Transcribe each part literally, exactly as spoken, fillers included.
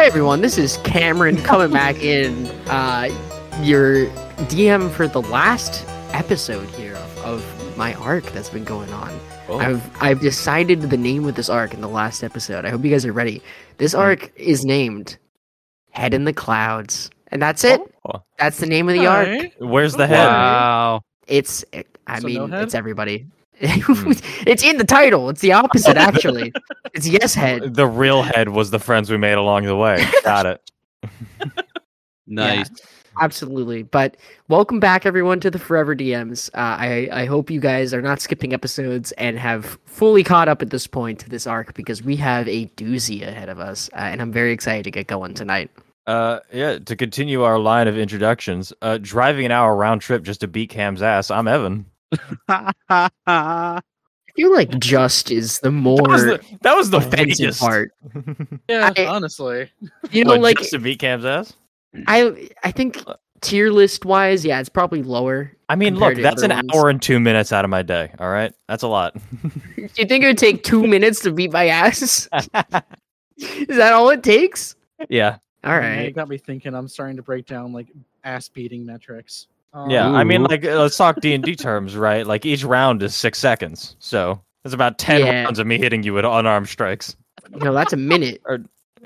Hey everyone, this is Cameron coming back in, uh, your D M for the last episode here of, of my arc that's been going on. Oh. I've I've decided the name of this arc in the last episode. I hope you guys are ready. This arc is named Head in the Clouds, and that's it. Oh. That's the name of the arc. Right. Where's the head? Wow. It's, it, I so mean, no it's everybody. It's in the title. It's the opposite, actually. It's yes head. The real head was the friends we made along the way. Got it. Nice. Yeah, absolutely. But welcome back, everyone, to the Forever D Ms. Uh, I, I hope you guys are not skipping episodes and have fully caught up at this point to this arc, because we have a doozy ahead of us, uh, and I'm very excited to get going tonight. Uh, yeah, to continue our line of introductions, uh, driving an hour round trip just to beat Cam's ass, I'm Evan. I feel like just is the more that was the, that was the offensive part. Yeah, I, honestly, you know, what, like just to beat Cam's ass. I I think tier list wise, yeah, it's probably lower. I mean, look, that's an ones. hour and two minutes out of my day. All right, that's a lot. Do you think it would take two minutes to beat my ass? Is that all it takes? Yeah. All right. It got me thinking. I'm starting to break down like ass beating metrics. Yeah, Ooh. I mean, like, let's talk D and D terms, right? Like, each round is six seconds, so it's about ten yeah. rounds of me hitting you with unarmed strikes. No, that's a minute. Or,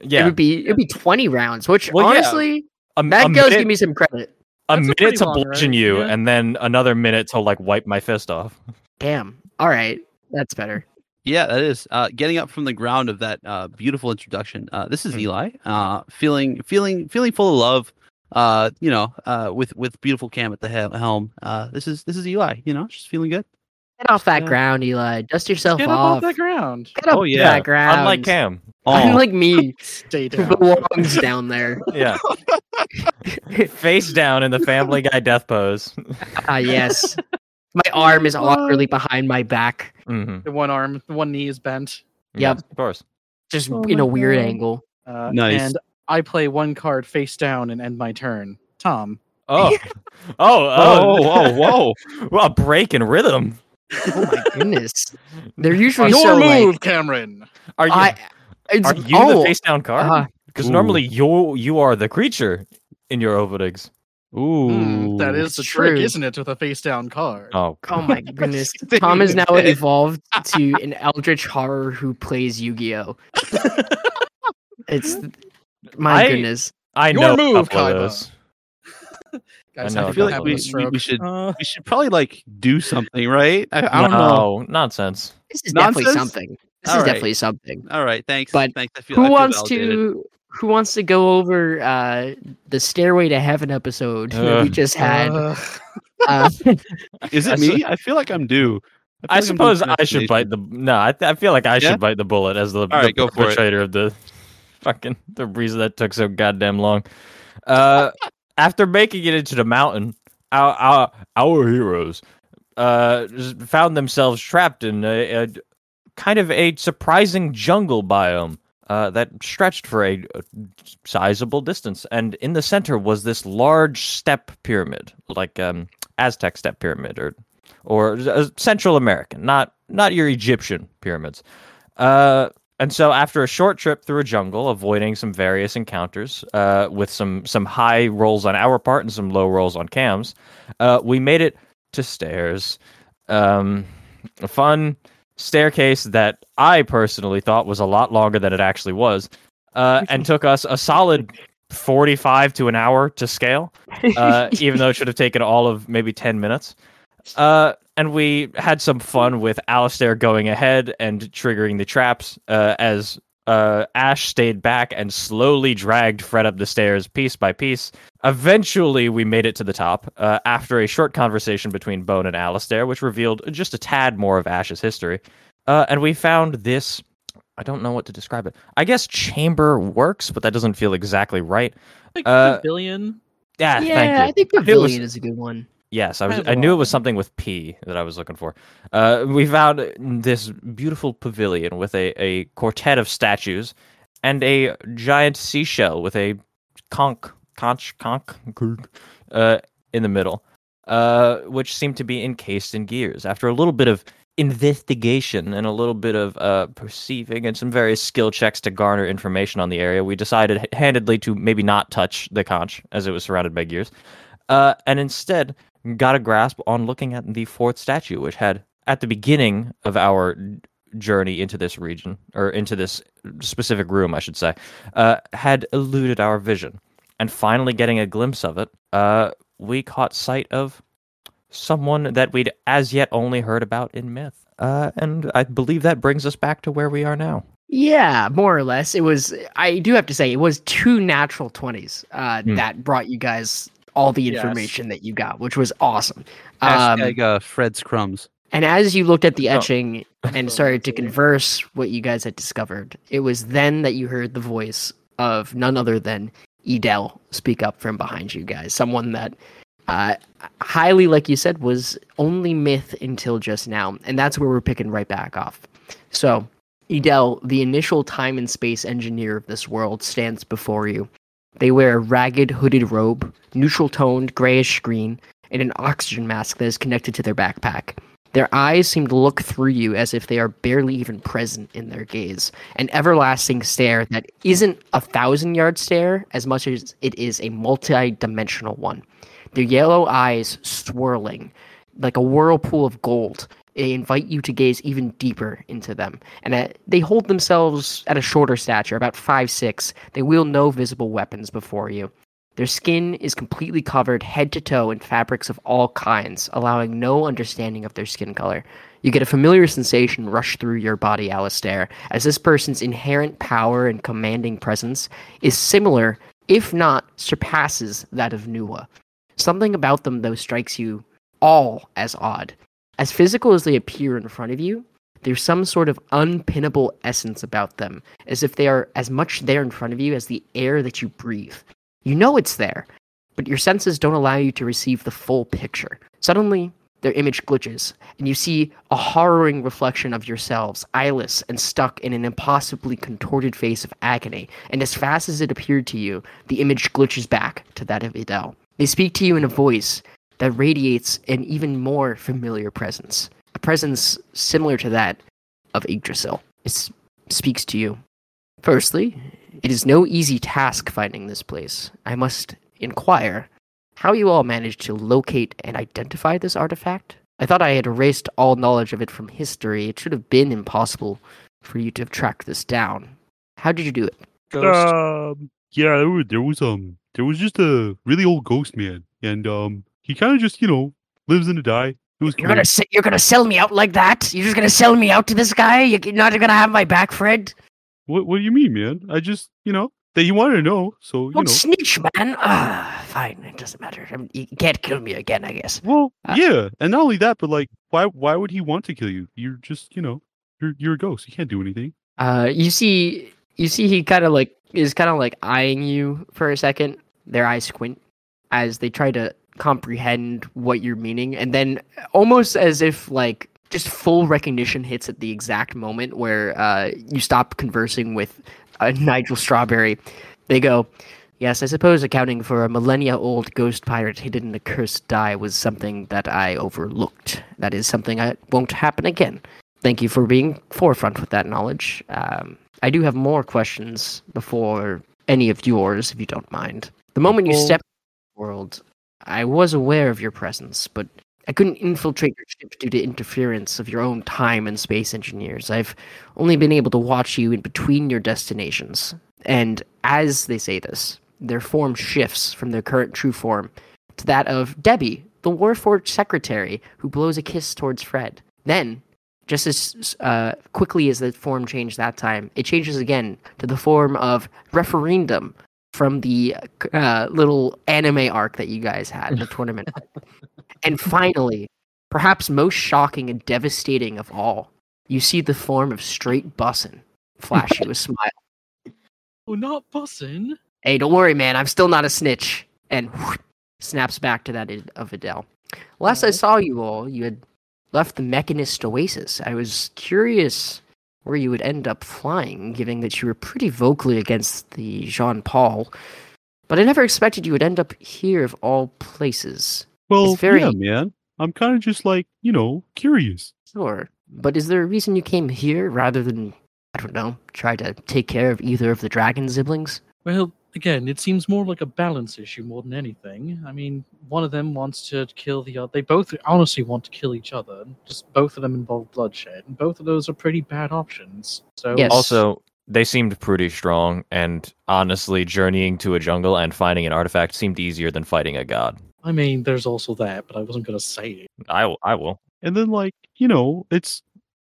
yeah, it would be it would be twenty rounds, which well, honestly, yeah. a, that does give me some credit. A that's minute a to long, bludgeon right? you, yeah. and then another minute to like wipe my fist off. Damn. All right, that's better. Yeah, that is. Uh, getting up from the ground of that uh, beautiful introduction. Uh, this is Eli. Uh, feeling, feeling, feeling full of love. Uh, you know, uh, with, with beautiful Cam at the he- helm. Uh, this is this is Eli. You know, just feeling good. Get off that yeah. ground, Eli. Dust yourself Get off. Get off that ground. Get up oh yeah, that ground. Unlike Cam. Oh. Unlike me. Stay down. Belongs down there. Yeah. Face down in the Family Guy death pose. Ah uh, yes. My arm is awkwardly behind my back. Mm-hmm. The one arm, the one knee is bent. Yep, yeah, of course. Just oh in a weird God. angle. Uh, nice. And I play one card face down and end my turn. Tom. Oh. oh, oh, whoa, whoa, whoa. A break in rhythm. Oh my goodness. They're usually Your so move, like, Cameron. Are you, I, are you oh, the face down card? Because uh, normally you you are the creature in your Ovedigs. Ooh. Mm, that is the True. trick, isn't it, with a face down card? Oh, oh my goodness. Tom is now evolved to an eldritch horror who plays Yu-Gi-Oh! It's... My I, goodness! I know Your move, Kaiba. Guys, I, know I feel like we, we, we should uh, we should probably like do something, right? I, I don't no, know. Nonsense. This is nonsense? definitely something. This All is right. definitely something. All right, thanks. But thanks. I feel, who I feel wants validated. to who wants to go over uh, the Stairway to Heaven episode uh, that we just had? Uh, uh, is it me? I feel like I'm due. I, I like suppose I should bite the no. I, th- I feel like I yeah? should bite the bullet as the, right, the perpetrator of the. Fucking the reason that took so goddamn long. Uh, after making it into the mountain, our our, our heroes uh, found themselves trapped in a, a kind of a surprising jungle biome uh, that stretched for a, a sizable distance. And in the center was this large step pyramid, like um, Aztec step pyramid, or or uh, Central American, not not your Egyptian pyramids. Uh, And so after a short trip through a jungle, avoiding some various encounters uh, with some, some high rolls on our part and some low rolls on Cam's, uh, we made it to stairs. Um, a fun staircase that I personally thought was a lot longer than it actually was, uh, and took us a solid forty-five to an hour to scale, uh, even though it should have taken all of maybe ten minutes. Uh, and we had some fun with Alistair going ahead and triggering the traps, uh, as uh, Ash stayed back and slowly dragged Fred up the stairs piece by piece. Eventually, we made it to the top, uh, after a short conversation between Bone and Alistair, which revealed just a tad more of Ash's history. Uh, and we found this, I don't know what to describe it. I guess chamber works, but that doesn't feel exactly right. Like uh, pavilion? Yeah, yeah, thank you. I think pavilion was, is a good one. Yes, I was. I knew it was something with P that I was looking for. Uh, we found this beautiful pavilion with a, a quartet of statues and a giant seashell with a conch, conch, conch, uh, in the middle, uh, which seemed to be encased in gears. After a little bit of investigation and a little bit of uh, perceiving and some various skill checks to garner information on the area, we decided handedly to maybe not touch the conch as it was surrounded by gears, uh, and instead got a grasp on looking at the fourth statue, which had, at the beginning of our journey into this region, or into this specific room, I should say, uh, had eluded our vision. And finally getting a glimpse of it, uh, we caught sight of someone that we'd as yet only heard about in myth. Uh, and I believe that brings us back to where we are now. Yeah, more or less. It was, I do have to say, it was two natural twenties uh, mm. that brought you guys all the information yes. that you got, which was awesome. Um, Hashtag uh, Fred's Crumbs. And as you looked at the etching oh. and started to converse what you guys had discovered, it was then that you heard the voice of none other than Edel speak up from behind you guys. Someone that uh, highly, like you said, was only myth until just now. And that's where we're picking right back off. So Edel, the initial time and space engineer of this world, stands before you. They wear a ragged hooded robe, neutral-toned, grayish-green, and an oxygen mask that is connected to their backpack. Their eyes seem to look through you as if they are barely even present in their gaze. An everlasting stare that isn't a thousand-yard stare as much as it is a multi-dimensional one. Their yellow eyes swirling like a whirlpool of gold. They invite you to gaze even deeper into them. And uh, they hold themselves at a shorter stature, about five six. They wield no visible weapons before you. Their skin is completely covered head to toe in fabrics of all kinds, allowing no understanding of their skin color. You get a familiar sensation rush through your body, Alistair, as this person's inherent power and commanding presence is similar, if not surpasses, that of Nua. Something about them, though, strikes you all as odd. As physical as they appear in front of you, there's some sort of unpinnable essence about them, as if they are as much there in front of you as the air that you breathe. You know it's there, but your senses don't allow you to receive the full picture. Suddenly, their image glitches, and you see a harrowing reflection of yourselves, eyeless and stuck in an impossibly contorted face of agony. And as fast as it appeared to you, the image glitches back to that of Edel. They speak to you in a voice that radiates an even more familiar presence, a presence similar to that of Yggdrasil. It speaks to you. Firstly, it is no easy task finding this place. I must inquire how you all managed to locate and identify this artifact. I thought I had erased all knowledge of it from history. It should have been impossible for you to have tracked this down. How did you do it? Ghost. Um, yeah, there was, there was um, there was just a really old ghost man, and um, he kind of just, you know, lives and dies. It was you're gonna se- you're gonna sell me out like that? You're just gonna sell me out to this guy? You're not gonna have my back, Fred? What What do you mean, man? I just, you know, that you wanted to know, so, you Don't know. Snitch, man. Ah, uh, fine. It doesn't matter. I mean, you can't kill me again, I guess. Well, uh, yeah. And not only that, but, like, why Why would he want to kill you? You're just, you know, you're you're a ghost. You can't do anything. Uh, you see, you see he kind of, like, is kind of, like, eyeing you for a second. Their eyes squint as they try to comprehend what you're meaning. And then almost as if, like, just full recognition hits at the exact moment where uh, you stop conversing with uh, Nigel Strawberry. They go, yes, I suppose accounting for a millennia-old ghost pirate hidden in a cursed dye was something that I overlooked. That is something that won't happen again. Thank you for being forefront with that knowledge. Um, I do have more questions before any of yours, if you don't mind. The moment you stepped into the world, I was aware of your presence, but I couldn't infiltrate your ship due to interference of your own time and space engineers. I've only been able to watch you in between your destinations. And as they say this, their form shifts from their current true form to that of Debbie, the Warforged secretary, who blows a kiss towards Fred. Then, just as uh, quickly as the form changed that time, it changes again to the form of Referendum from the uh, little anime arc that you guys had in the tournament. And finally, perhaps most shocking and devastating of all, you see the form of Straight Bussin' flash you a smile. Well, not Bussin'. Hey, don't worry, man. I'm still not a snitch. And whoosh, snaps back to that of Edel. Last I saw you all, you had left the Mechanist Oasis. I was curious where you would end up flying, given that you were pretty vocally against the Jean-Paul. But I never expected you would end up here of all places. Well, very... yeah, man. I'm kind of just, like, you know, curious. Sure. But is there a reason you came here rather than, I don't know, try to take care of either of the dragon siblings? Well, again, it seems more like a balance issue more than anything. I mean, one of them wants to kill the other. They both honestly want to kill each other. Just both of them involve bloodshed. And both of those are pretty bad options. So yes. Also, they seemed pretty strong. And honestly, journeying to a jungle and finding an artifact seemed easier than fighting a god. I mean, there's also that, but I wasn't going to say it. I, I will. And then, like, you know, it's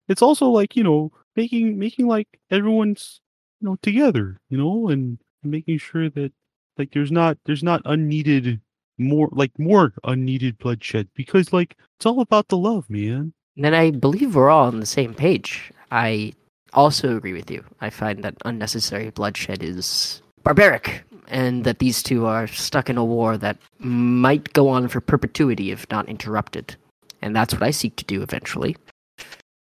it's also, like, you know, making, making like, everyone's, you know, together, you know, and making sure that, like, there's not, there's not unneeded, more, like, more unneeded bloodshed, because, like, it's all about the love, man. And then I believe we're all on the same page. I also agree with you. I find that unnecessary bloodshed is barbaric, and that these two are stuck in a war that might go on for perpetuity if not interrupted. And that's what I seek to do eventually.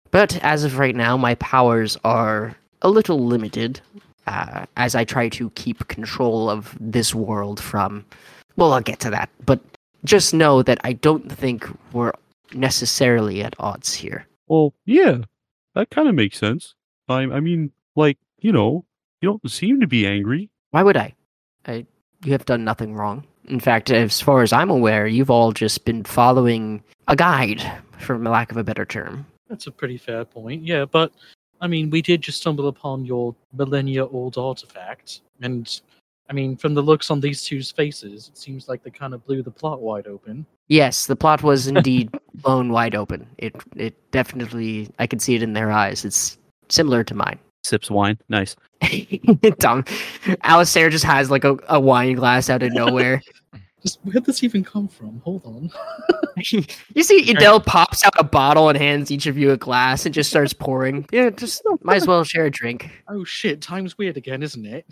But as of right now, my powers are a little limited uh, as I try to keep control of this world from... Well, I'll get to that, but just know that I don't think we're necessarily at odds here. Well, yeah, that kind of makes sense. I, I mean, like, you know, you don't seem to be angry. Why would I? I you have done nothing wrong. In fact, as far as I'm aware, you've all just been following a guide, for lack of a better term. That's a pretty fair point, yeah, but, I mean, we did just stumble upon your millennia-old artifact, and, I mean, from the looks on these two's faces, it seems like they kind of blew the plot wide open. Yes, the plot was indeed blown wide open. It it definitely, I can see it in their eyes. It's similar to mine. Sips wine. Nice. Dumb. Alistair just has like a, a wine glass out of nowhere. Just, where did this even come from? Hold on. You see Edel pops out a bottle and hands each of you a glass and just starts pouring. Yeah, just might as well share a drink. Oh shit, time's weird again, isn't it?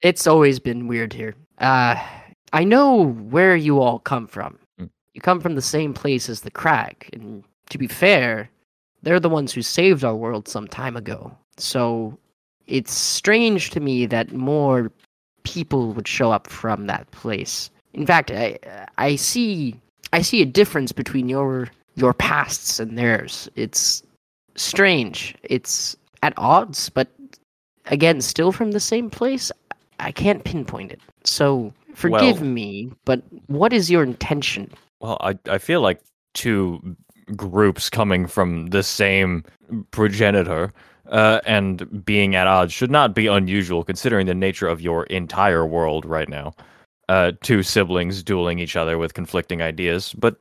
It's always been weird here. Uh, I know where you all come from. You come from the same place as the Crag, and to be fair, they're the ones who saved our world some time ago. So it's strange to me that more people would show up from that place. In fact, I I see I see a difference between your your pasts and theirs. It's strange. It's at odds, but again, still from the same place. I can't pinpoint it. So forgive well, me, but what is your intention? Well, I I feel like two groups coming from the same progenitor uh, and being at odds should not be unusual considering the nature of your entire world right now. Uh, two siblings dueling each other with conflicting ideas, but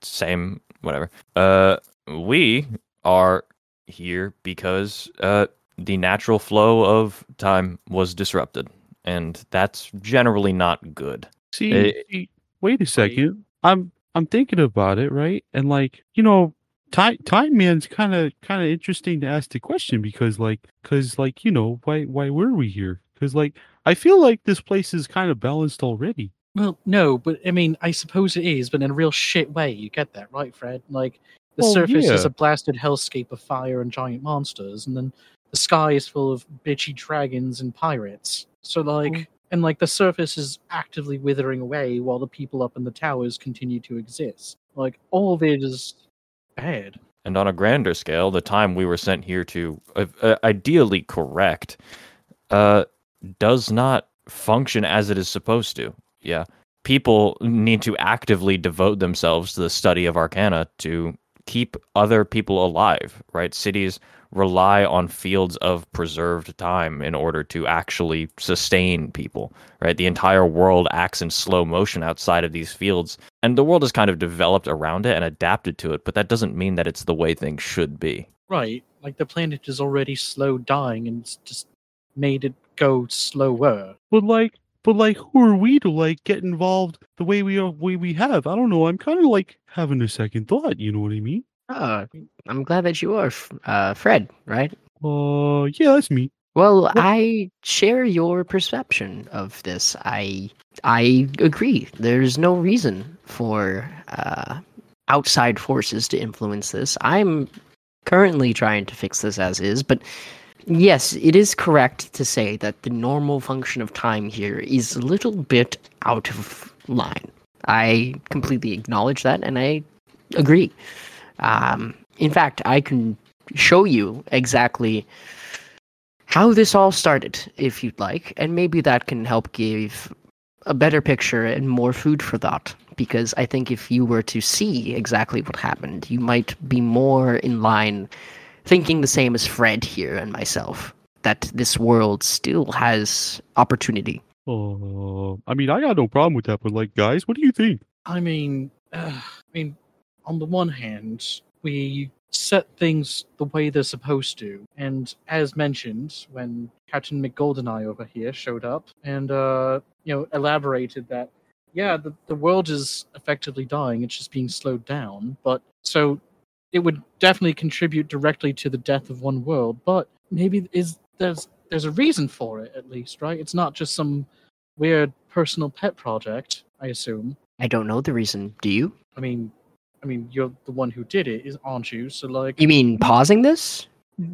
same, whatever. Uh, we are here because uh, the natural flow of time was disrupted, and that's generally not good. See, it, see wait a second. I'm... I'm thinking about it, right? And like, you know, time time man's kind of kind of interesting to ask the question because like cuz like, you know, why why were we here? Cuz like I feel like this place is kind of balanced already. Well, no, but I mean, I suppose it is, but in a real shit way. You get that, right, Fred? Like the well, surface yeah. is a blasted hellscape of fire and giant monsters, and then the sky is full of bitchy dragons and pirates. So like oh. And, like, the surface is actively withering away while the people up in the towers continue to exist. Like, all of it is bad. And on a grander scale, the time we were sent here to uh, uh, ideally correct uh, does not function as it is supposed to. Yeah. People need to actively devote themselves to the study of Arcana to keep other people alive, right? Cities rely on fields of preserved time in order to actually sustain people, right? The entire world acts in slow motion outside of these fields, and the world has kind of developed around it and adapted to it, but that doesn't mean that it's the way things should be. Right, like the planet is already slow dying and it's just made it go slower. But like, but like, who are we to like get involved the way we are, way we have? I don't know, I'm kind of like having a second thought, you know what I mean? Uh, I'm glad that you are, uh, Fred, right? Uh, yeah, that's me. Well, what? I share your perception of this. I I agree. There's no reason for uh, outside forces to influence this. I'm currently trying to fix this as is, but yes, it is correct to say that the normal function of time here is a little bit out of line. I completely acknowledge that, and I agree. Um, in fact, I can show you exactly how this all started, if you'd like, and maybe that can help give a better picture and more food for thought. Because I think if you were to see exactly what happened, you might be more in line thinking the same as Fred here and myself, that this world still has opportunity. Oh, I mean, I got no problem with that, but like, guys, what do you think? I mean, uh, I mean, on the one hand, we set things the way they're supposed to, and as mentioned, when Captain McGoldeneye over here showed up and uh, you know, elaborated that, yeah, the the world is effectively dying; it's just being slowed down. But so it would definitely contribute directly to the death of one world. But maybe is there's there's a reason for it, at least, right? It's not just some weird personal pet project, I assume. I don't know the reason. Do you? I mean, I mean, you're the one who did it, aren't you? So, like, you mean pausing this,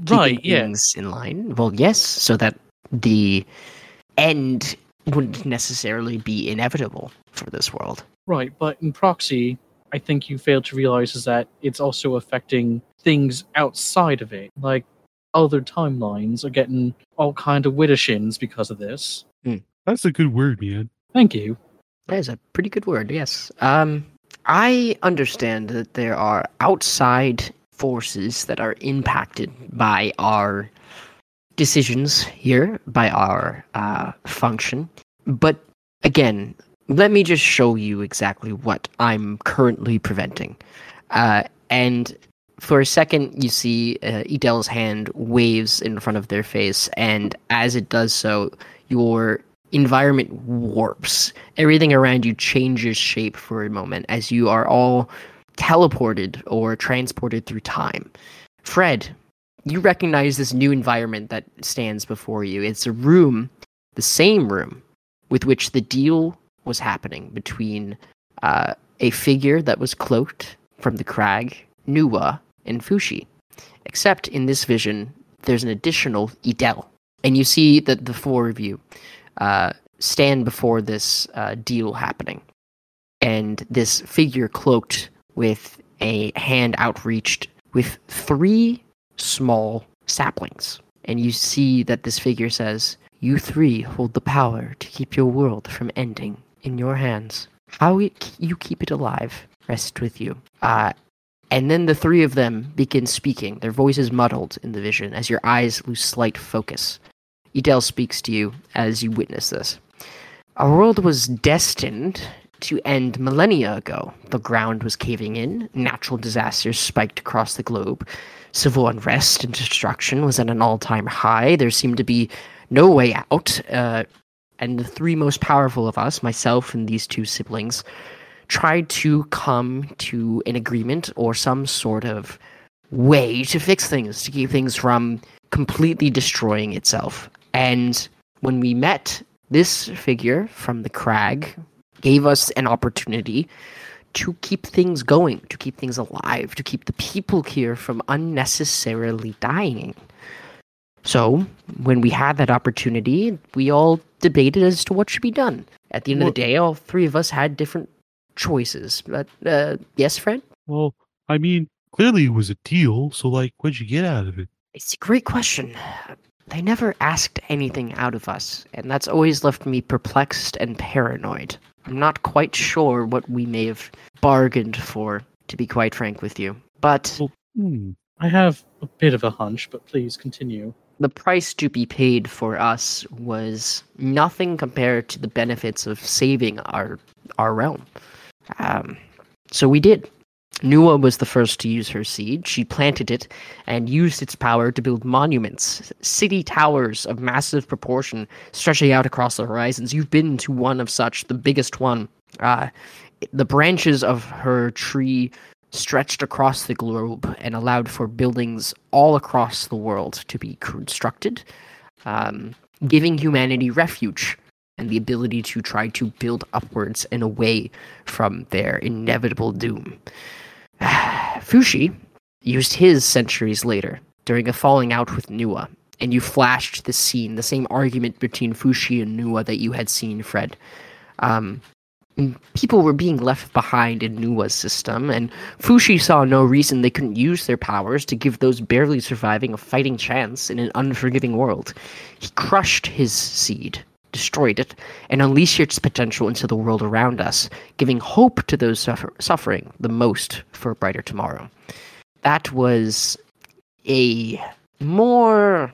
right? Keeping things in line. Well, yes, so that the end wouldn't necessarily be inevitable for this world, right? But in proxy, I think you fail to realize is that it's also affecting things outside of it, like other timelines are getting all kind of widdershins because of this. Mm. That's a good word, man. Thank you. That is a pretty good word. Yes. Um. I understand that there are outside forces that are impacted by our decisions here, by our uh, function. But again, let me just show you exactly what I'm currently preventing. Uh, and for a second, you see uh, Edel's hand waves in front of their face, and as it does so, your environment warps. Everything around you changes shape for a moment as you are all teleported or transported through time. Fred, you recognize this new environment that stands before you. It's a room, the same room, with which the deal was happening between uh, a figure that was cloaked from the Crag, Nua, and Fushi. Except in this vision, there's an additional Edel. And you see that the four of you Uh, stand before this uh, deal happening. And this figure cloaked with a hand outreached with three small saplings. And you see that this figure says, "You three hold the power to keep your world from ending in your hands. How it, you keep it alive rests with you." Uh, and then the three of them begin speaking, their voices muddled in the vision as your eyes lose slight focus. Edel speaks to you as you witness this. "Our world was destined to end millennia ago. The ground was caving in, natural disasters spiked across the globe. Civil unrest and destruction was at an all-time high. There seemed to be no way out, uh, and the three most powerful of us, myself and these two siblings, tried to come to an agreement or some sort of way to fix things, to keep things from completely destroying itself. And when we met, this figure from the Crag gave us an opportunity to keep things going, to keep things alive, to keep the people here from unnecessarily dying. So when we had that opportunity, we all debated as to what should be done. At the end well, of the day, all three of us had different choices. But uh, yes, Fred? Well, I mean, clearly it was a deal. So, like, what'd you get out of it? It's a great question. They never asked anything out of us, and that's always left me perplexed and paranoid. I'm not quite sure what we may have bargained for, to be quite frank with you. But well, hmm, I have a bit of a hunch, but please continue. The price to be paid for us was nothing compared to the benefits of saving our our realm. Um, so we did. Nua was the first to use her seed. She planted it and used its power to build monuments, city towers of massive proportion stretching out across the horizons. You've been to one of such, the biggest one. Uh, the branches of her tree stretched across the globe and allowed for buildings all across the world to be constructed, um, giving humanity refuge and the ability to try to build upwards and away from their inevitable doom. Fushi used his centuries later, during a falling out with Nua, and you flashed this scene, the same argument between Fushi and Nua that you had seen, Fred. Um, people were being left behind in Nua's system, and Fushi saw no reason they couldn't use their powers to give those barely surviving a fighting chance in an unforgiving world. He crushed his seed, destroyed it, and unleashed its potential into the world around us, giving hope to those suffer- suffering the most for a brighter tomorrow. That was a more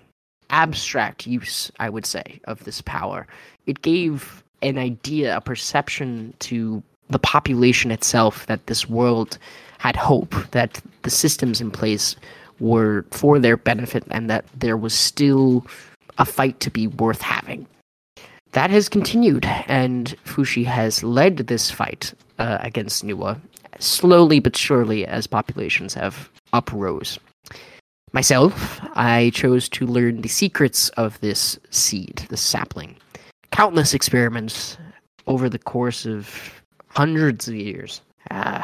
abstract use, I would say, of this power. It gave an idea, a perception to the population itself that this world had hope, that the systems in place were for their benefit, and that there was still a fight to be worth having. That has continued, and Fushi has led this fight uh, against Nua, slowly but surely, as populations have uprose. Myself, I chose to learn the secrets of this seed, the sapling. Countless experiments over the course of hundreds of years uh,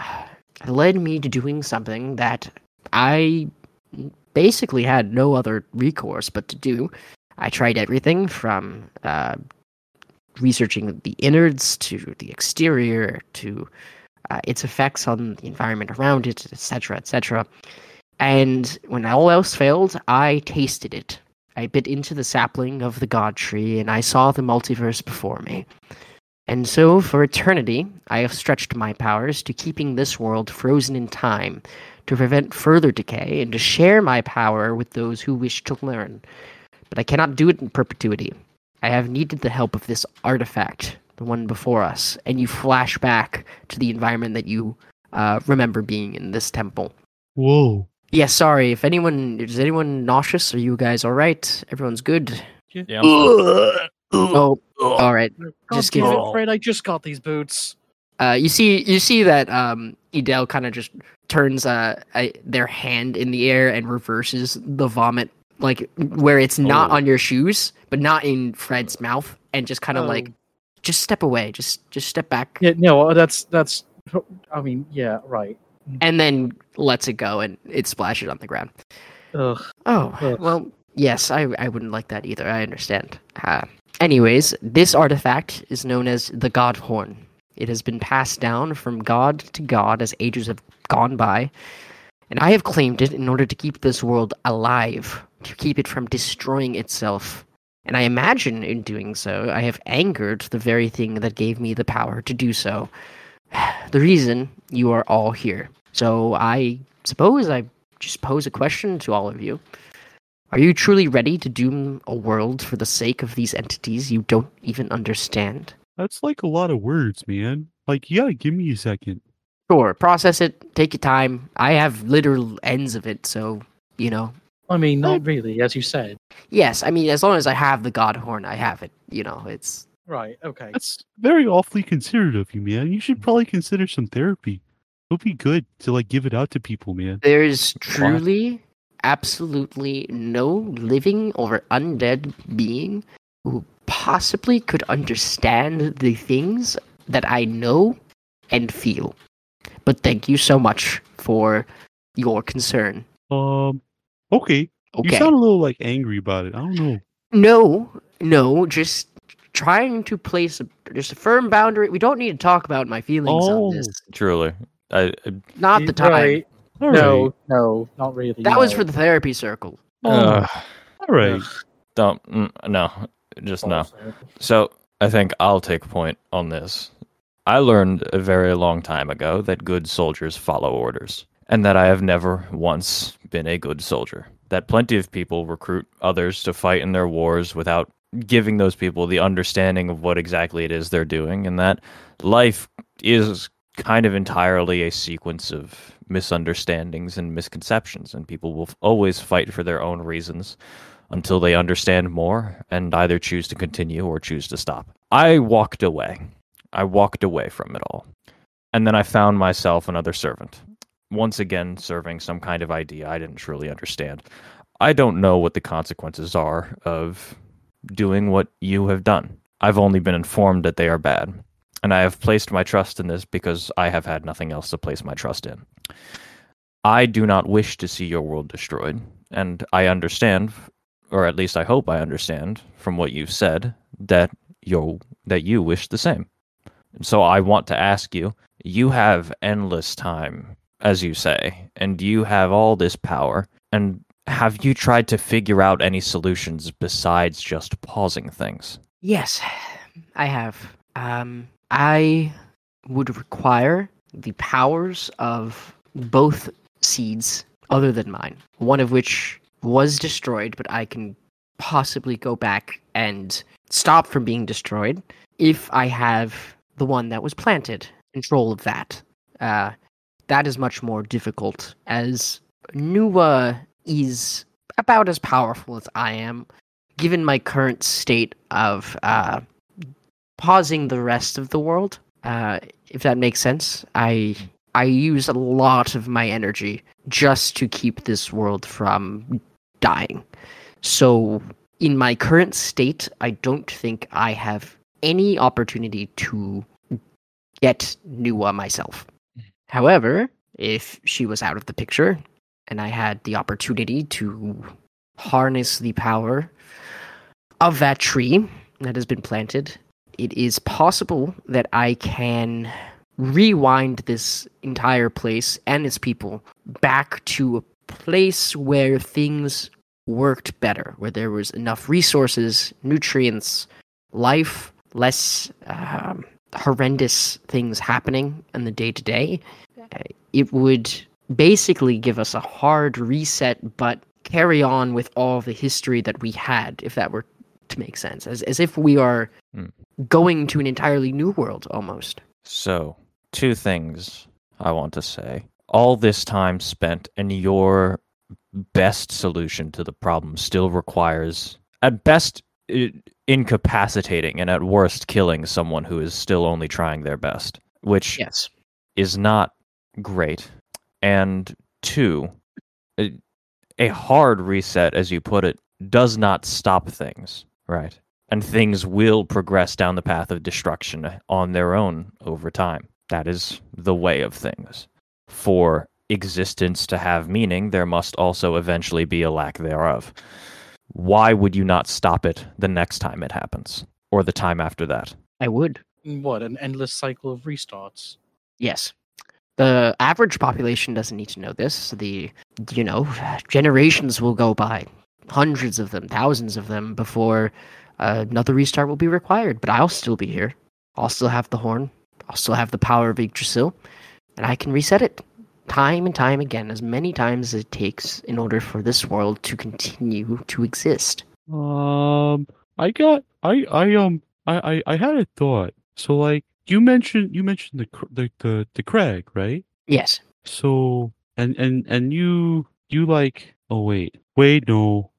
led me to doing something that I basically had no other recourse but to do. I tried everything from uh, researching the innards to the exterior to uh, its effects on the environment around it, et cetera, et cetera, and when all else failed, I tasted it. I bit into the sapling of the god tree, and I saw the multiverse before me. And so, for eternity, I have stretched my powers to keeping this world frozen in time, to prevent further decay, and to share my power with those who wish to learn. But I cannot do it in perpetuity. I have needed the help of this artifact, the one before us, and you flash back to the environment that you uh, remember being in this temple. Whoa. Yeah, sorry. If anyone is anyone nauseous, are you guys all right? Everyone's good. Yeah. Oh, all right. God, just give it. Fred, I just got these boots. Uh, you see, you see that um, Edel kind of just turns uh a, their hand in the air and reverses the vomit, like where it's not oh. on your shoes, but not in Fred's mouth, and just kind of oh. like, just step away, just just step back. Yeah, no, that's that's. I mean, yeah, right. And then lets it go, and it splashes on the ground. Ugh. Oh, Ugh. Well, yes, I I wouldn't like that either. I understand. Uh, anyways, this artifact is known as the God Horn. It has been passed down from god to god as ages have gone by, and I have claimed it in order to keep this world alive, to keep it from destroying itself. And I imagine in doing so, I have angered the very thing that gave me the power to do so. The reason you are all here. So I suppose I just pose a question to all of you. Are you truly ready to doom a world for the sake of these entities you don't even understand? That's like a lot of words, man. Like, yeah, give me a second. Sure, process it, take your time. I have literal ends of it, so, you know. I mean, not really, as you said. Yes, I mean, as long as I have the God Horn, I have it. You know, it's... Right, okay. That's very awfully considerate of you, man. You should probably consider some therapy. It'll be good to, like, give it out to people, man. There is truly, absolutely no living or undead being who possibly could understand the things that I know and feel. But thank you so much for your concern. Um, okay. Okay. You sound a little, like, angry about it. I don't know. No, no, just... trying to place a, just a firm boundary. We don't need to talk about my feelings oh, on this. Truly. I, I, not the time. Right. All no, right. no, not really. That no. was for the therapy circle. Oh. Uh, all right. Don't, no, just no. So I think I'll take point on this. I learned a very long time ago that good soldiers follow orders, and that I have never once been a good soldier. That plenty of people recruit others to fight in their wars without giving those people the understanding of what exactly it is they're doing, and that life is kind of entirely a sequence of misunderstandings and misconceptions, and people will always fight for their own reasons until they understand more and either choose to continue or choose to stop. I walked away. I walked away from it all. And then I found myself another servant, once again serving some kind of idea I didn't truly understand. I don't know what the consequences are of doing what you have done. I've only been informed that they are bad, and I have placed my trust in this because I have had nothing else to place my trust in. I do not wish to see your world destroyed, and I understand, or at least I hope I understand, from what you've said, that you that you wish the same. So I want to ask you, you have endless time, as you say, and you have all this power, and have you tried to figure out any solutions besides just pausing things? Yes, I have. Um, I would require the powers of both seeds other than mine, one of which was destroyed, but I can possibly go back and stop from being destroyed if I have the one that was planted, control of that. Uh, that is much more difficult, as Nua is about as powerful as I am, given my current state of uh, pausing the rest of the world, uh, if that makes sense. I I use a lot of my energy just to keep this world from dying. So in my current state, I don't think I have any opportunity to get Nua myself. However, if she was out of the picture and I had the opportunity to harness the power of that tree that has been planted, it is possible that I can rewind this entire place and its people back to a place where things worked better, where there was enough resources, nutrients, life, less um, horrendous things happening in the day-to-day. It would basically give us a hard reset, but carry on with all the history that we had, if that were to make sense, as as if we are mm. going to an entirely new world, almost. So, two things I want to say. All this time spent, and your best solution to the problem still requires, at best, incapacitating, and at worst, killing someone who is still only trying their best, which yes. is not great. And two, a hard reset, as you put it, does not stop things, right? And things will progress down the path of destruction on their own over time. That is the way of things. For existence to have meaning, there must also eventually be a lack thereof. Why would you not stop it the next time it happens? Or the time after that? I would. What, an endless cycle of restarts? Yes. The average population doesn't need to know this. The, you know, generations will go by. Hundreds of them, thousands of them, before uh, another restart will be required. But I'll still be here. I'll still have the horn. I'll still have the power of Yggdrasil. And I can reset it time and time again, as many times as it takes in order for this world to continue to exist. Um, I got, I, I, um, I, I, I had a thought. So, like, you mentioned, you mentioned the, the, the, the Crag, right? Yes. So, and, and, and you, you like, oh, wait, wait, no.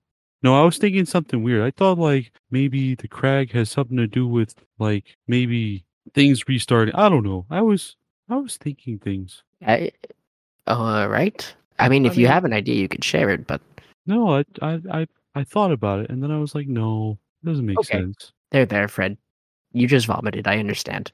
No, I was thinking something weird. I thought, like, maybe the Crag has something to do with, like, maybe things restarting. I don't know. I was, I was thinking things. I, all right. I mean, if I mean, you have an idea, you could share it, but... No, I, I, I, I thought about it, and then I was like, no, it doesn't make okay. sense. There, there, Fred. You just vomited. I understand.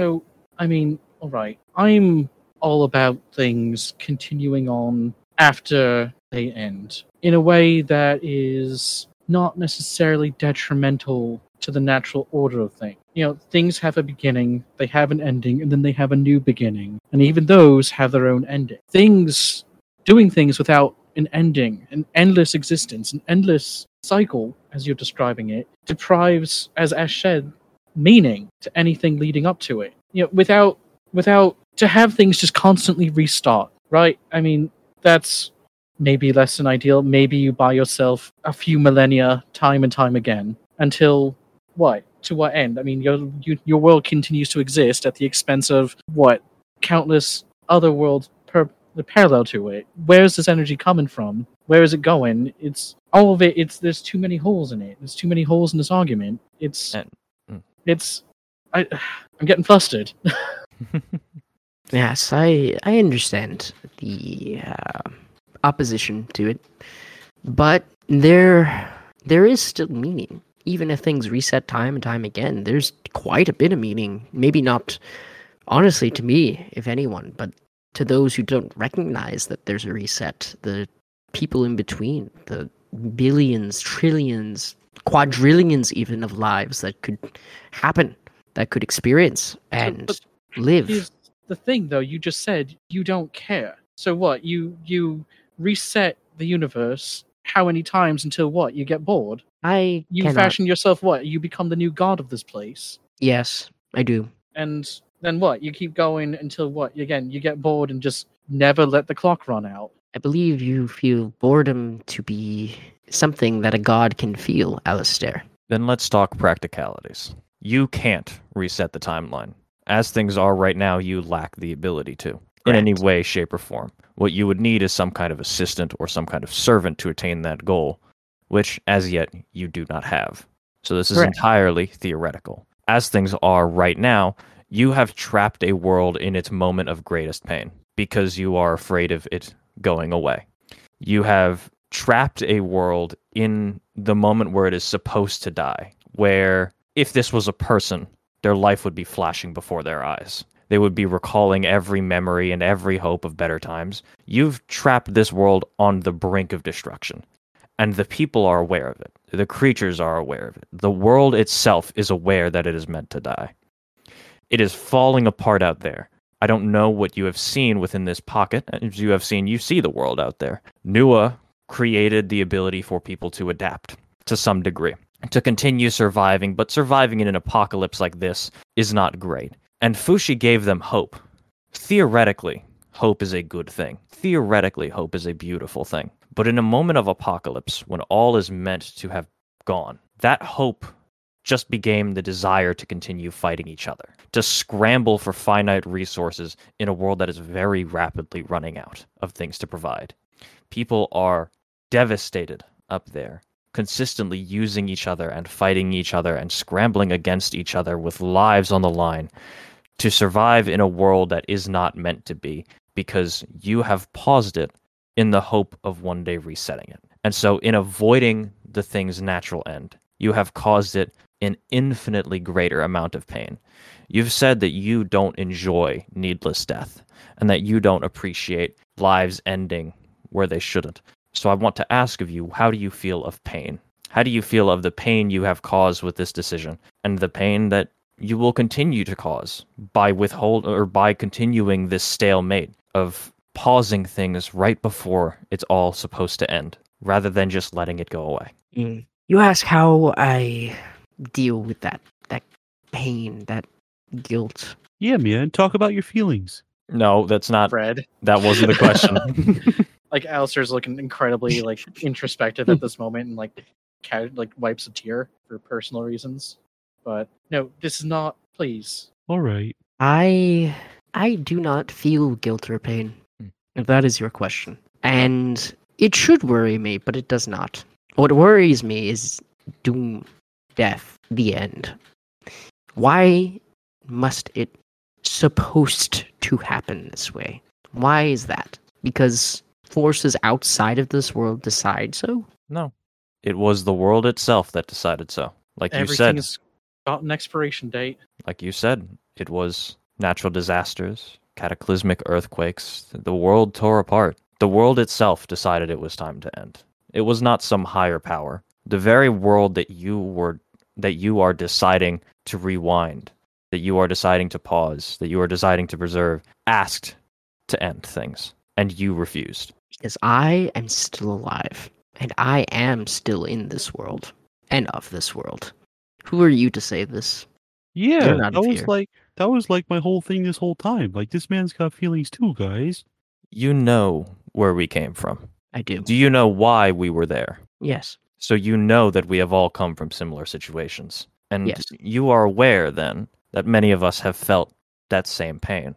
So, I mean, all right. I'm all about things continuing on after they end, in a way that is not necessarily detrimental to the natural order of things. You know, things have a beginning, they have an ending, and then they have a new beginning. And even those have their own ending. Things, doing things without an ending, an endless existence, an endless cycle, as you're describing it, deprives, as Ash said, meaning to anything leading up to it. You know, without, without, to have things just constantly restart, right? I mean, that's maybe less than ideal. Maybe you buy yourself a few millennia time and time again until... What? To what end? I mean, your you, your world continues to exist at the expense of, what, countless other worlds per, parallel to it. Where is this energy coming from? Where is it going? It's, all of it, it's, there's too many holes in it. There's too many holes in this argument. It's, and, it's, I, I'm getting flustered. Yes, I, I understand the uh, opposition to it. But there, there is still meaning. Even if things reset time and time again, there's quite a bit of meaning. Maybe not, honestly, to me, if anyone, but to those who don't recognize that there's a reset, the people in between, the billions, trillions, quadrillions even of lives that could happen that could experience and but, but live. Here's the thing, though, you just said you don't care. So what? You you reset the universe how many times until what? You get bored? I You cannot. Fashion yourself what? You become the new god of this place. Yes, I do. And then what? You keep going until what? Again, you get bored and just never let the clock run out. I believe you feel boredom to be something that a god can feel, Alistair. Then let's talk practicalities. You can't reset the timeline. As things are right now, you lack the ability to, Correct. In any way, shape, or form. What you would need is some kind of assistant or some kind of servant to attain that goal, which, as yet, you do not have. So this is Correct. Entirely theoretical. As things are right now, you have trapped a world in its moment of greatest pain because you are afraid of it going away. You have trapped a world in the moment where it is supposed to die, where if this was a person, their life would be flashing before their eyes. They would be recalling every memory and every hope of better times. You've trapped this world on the brink of destruction, and the people are aware of it. The creatures are aware of it. The world itself is aware that it is meant to die. It is falling apart out there. I don't know what you have seen within this pocket. As you have seen, you see the world out there. Nua created the ability for people to adapt to some degree, to continue surviving, but surviving in an apocalypse like this is not great. And Fushi gave them hope. Theoretically, hope is a good thing. Theoretically, hope is a beautiful thing. But in a moment of apocalypse, when all is meant to have gone, that hope just became the desire to continue fighting each other, to scramble for finite resources in a world that is very rapidly running out of things to provide. People are devastated up there, consistently using each other and fighting each other and scrambling against each other with lives on the line to survive in a world that is not meant to be, because you have paused it in the hope of one day resetting it. And so in avoiding the thing's natural end, you have caused it an infinitely greater amount of pain. You've said that you don't enjoy needless death and that you don't appreciate lives ending where they shouldn't. So I want to ask of you, how do you feel of pain? How do you feel of the pain you have caused with this decision and the pain that you will continue to cause by withhold or by continuing this stalemate of pausing things right before it's all supposed to end rather than just letting it go away? Mm. You ask how I deal with that, that pain, that guilt. Yeah, man. Talk about your feelings. No, that's not. Fred. That wasn't the question. Like, Alistair's looking incredibly, like, introspective at this moment and, like, cat- like wipes a tear for personal reasons. But, no, this is not, please. All right. I, I do not feel guilt or pain, if that is your question. And it should worry me, but it does not. What worries me is doom, death, the end. Why must it supposed to happen this way? Why is that? Because forces outside of this world decide so? No. It was the world itself that decided so. Like you said. Everything's got an expiration date. Like you said, it was natural disasters, cataclysmic earthquakes. The world tore apart. The world itself decided it was time to end. It was not some higher power. The very world that you were, that you are deciding to rewind, that you are deciding to pause, that you are deciding to preserve, asked to end things, and you refused. Because I am still alive, and I am still in this world, and of this world. Who are you to say this? Yeah, that was like that was like my whole thing this whole time. Like, this man's got feelings too, guys. You know where we came from. I do. Do you know why we were there? Yes. So you know that we have all come from similar situations. And yes. You are aware, then, that many of us have felt that same pain.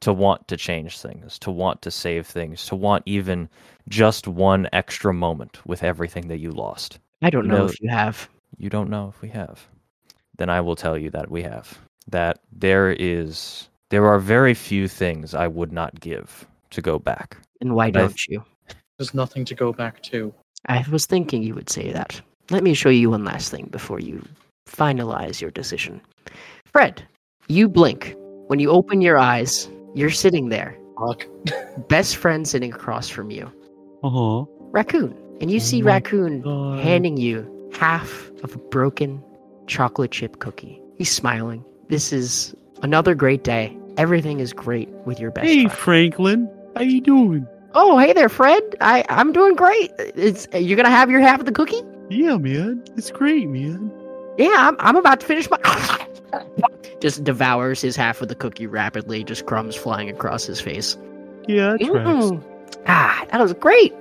To want to change things, to want to save things, to want even just one extra moment with everything that you lost. I don't you know, know if you have. You don't know if we have. Then I will tell you that we have. That there is... There are very few things I would not give to go back. And why don't I, you? There's nothing to go back to. I was thinking you would say that. Let me show you one last thing before you finalize your decision. Fred, you blink. When you open your eyes, you're sitting there. Fuck. Best friend sitting across from you. Uh-huh. Raccoon. And you see oh Raccoon God. Handing you half of a broken chocolate chip cookie. He's smiling. This is another great day. Everything is great with your best. Hey, friend. Franklin, how you doing? Oh, hey there, Fred. I I'm doing great. It's you're gonna have your half of the cookie? Yeah, man. It's great, man. Yeah, I'm I'm about to finish my. Just devours his half of the cookie rapidly. Just crumbs flying across his face. Yeah, that tracks. Mm-hmm. Ah, that was great.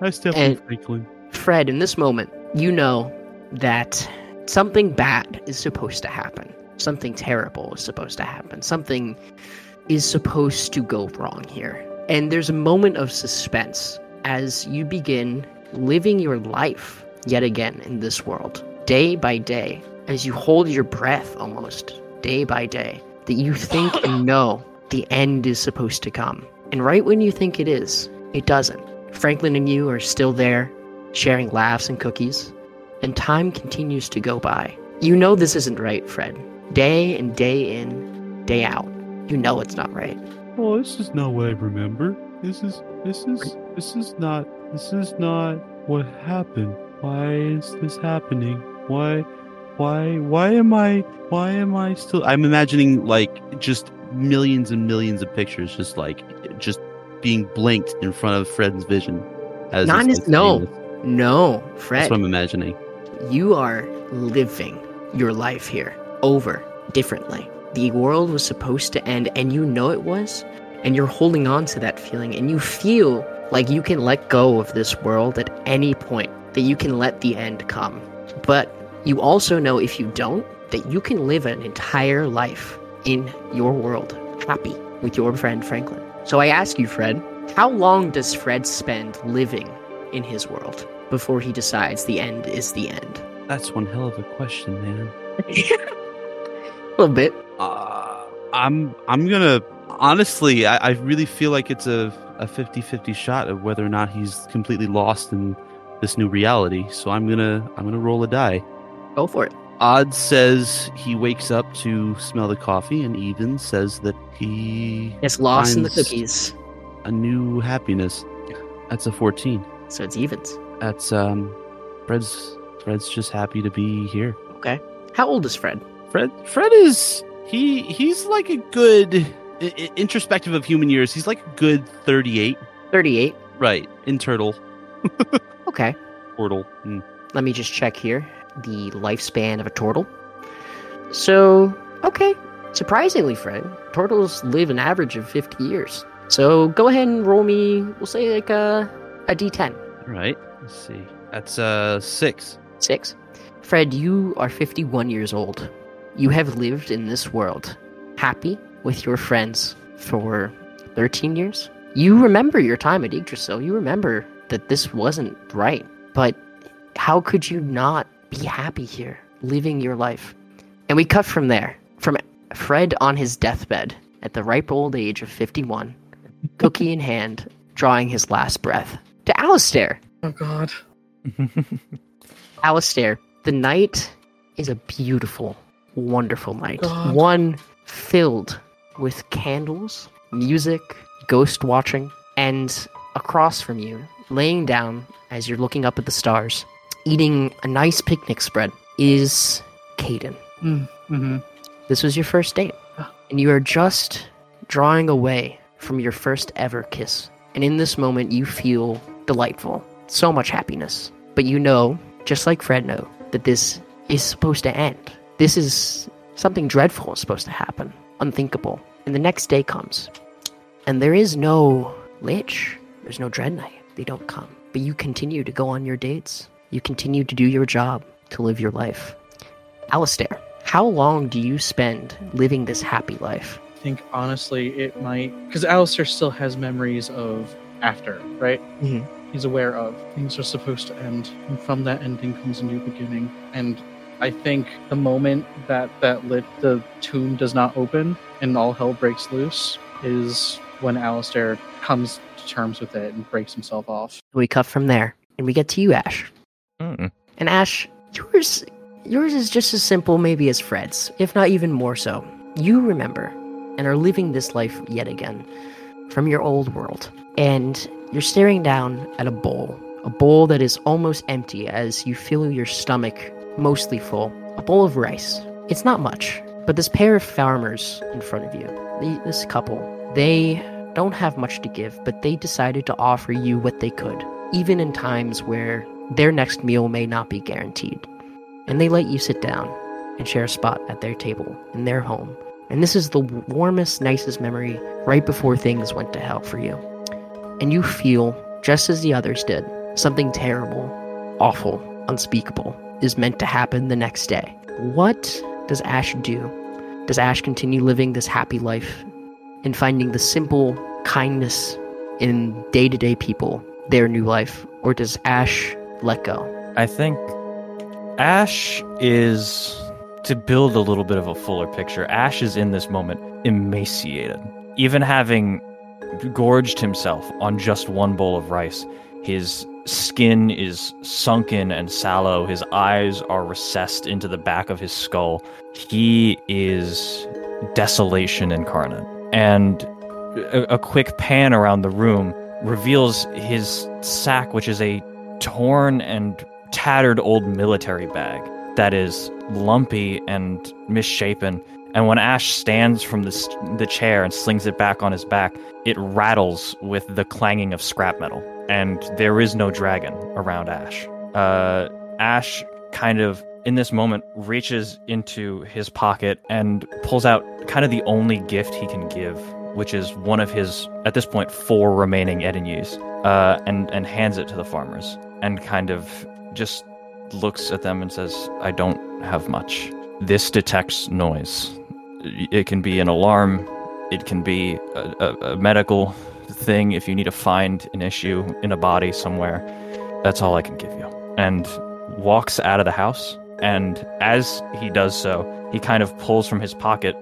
That's definitely and Franklin. Fred, in this moment, you know that something bad is supposed to happen. Something terrible is supposed to happen. Something is supposed to go wrong here. And there's a moment of suspense as you begin living your life yet again in this world, day by day, as you hold your breath almost, day by day, that you think and know the end is supposed to come. And right when you think it is, it doesn't. Franklin and you are still there, sharing laughs and cookies, and time continues to go by. You know this isn't right, Fred. Day and day in, day out. You know it's not right. Well, this is not what I remember. This is, this is, this is not, this is not what happened. Why is this happening? Why, why, why am I, why am I still, I'm imagining like just millions and millions of pictures just like, just being blinked in front of Fred's vision. As not his, no, no, Fred. That's what I'm imagining. You are living your life here over differently. The world was supposed to end, and you know it was, and you're holding on to that feeling, and you feel like you can let go of this world at any point, that you can let the end come. But you also know if you don't, that you can live an entire life in your world, happy with your friend Franklin. So I ask you, Fred, how long does Fred spend living in his world before he decides the end is the end? That's one hell of a question, man. A little bit. Uh, I'm I'm gonna honestly I, I really feel like it's a, a fifty-fifty shot of whether or not he's completely lost in this new reality. So I'm gonna I'm gonna roll a die. Go for it. Odds says he wakes up to smell the coffee, and even says that he is lost in the cookies. A new happiness. That's a fourteen. So it's evens. That's um Fred's Fred's just happy to be here. Okay. How old is Fred? Fred Fred is he he's like a good I- introspective of human years. He's like a good thirty-eight. thirty-eight. Right, in turtle. Okay. Turtle. Mm. Let me just check here the lifespan of a turtle. So, okay. Surprisingly, Fred, turtles live an average of fifty years. So, go ahead and roll me, we'll say like a a d ten. All right. Let's see. That's uh six. six. Fred, you are fifty-one years old. You have lived in this world, happy with your friends, for thirteen years. You remember your time at Yggdrasil. You remember that this wasn't right. But how could you not be happy here, living your life? And we cut from there, from Fred on his deathbed at the ripe old age of fifty-one, cookie in hand, drawing his last breath, to Alistair. Oh, God. Alistair, the night is a beautiful, wonderful night. God. One filled with candles, music, ghost watching, and across from you, laying down as you're looking up at the stars, eating a nice picnic spread, is Caden. Mm-hmm. This was your first date, and you are just drawing away from your first ever kiss. And in this moment, you feel delightful, so much happiness. But you know, just like Fred knew, that this is supposed to end. This is something dreadful is supposed to happen, unthinkable. And the next day comes, and there is no Lich, there's no Dread Knight. They don't come. But you continue to go on your dates. You continue to do your job, to live your life. Alistair, how long do you spend living this happy life? I think, honestly, it might... because Alistair still has memories of after, right? Mm-hmm. He's aware of things are supposed to end, and from that ending comes a new beginning. And I think the moment that that lit the tomb does not open and all hell breaks loose is when Alistair comes to terms with it and breaks himself off. We cut from there, and we get to you, Ash. Mm. And Ash, yours, yours is just as simple maybe as Fred's, if not even more so. You remember and are living this life yet again from your old world. And you're staring down at a bowl, a bowl that is almost empty as you feel your stomach mostly full, a bowl of rice. It's not much, But this pair of farmers in front of you, the, this couple, they don't have much to give, but they decided to offer you what they could, even in times where their next meal may not be guaranteed. And they let you sit down and share a spot at their table in their home. And this is the warmest, nicest memory right before things went to hell for you. And you feel, just as the others did, something terrible, awful, unspeakable is meant to happen the next day. What does Ash do? Does Ash continue living this happy life and finding the simple kindness in day-to-day people, their new life? Or does Ash let go? I think Ash is... To build a little bit of a fuller picture, Ash is in this moment emaciated. Even having gorged himself on just one bowl of rice, his skin is sunken and sallow. His eyes are recessed into the back of his skull. He is desolation incarnate. And a, a quick pan around the room reveals his sack, which is a torn and tattered old military bag that is lumpy and misshapen, and when Ash stands from the, st- the chair and slings it back on his back, it rattles with the clanging of scrap metal, and there is no dragon around Ash. Uh, Ash kind of, in this moment, reaches into his pocket and pulls out kind of the only gift he can give, which is one of his, at this point, four remaining Edinyes, uh, and, and hands it to the farmers, and kind of just looks at them and says, I don't have much. This detects noise. It can be an alarm. It can be a, a, a medical thing if you need to find an issue in a body somewhere. That's all I can give you. And walks out of the house. And as he does so, he kind of pulls from his pocket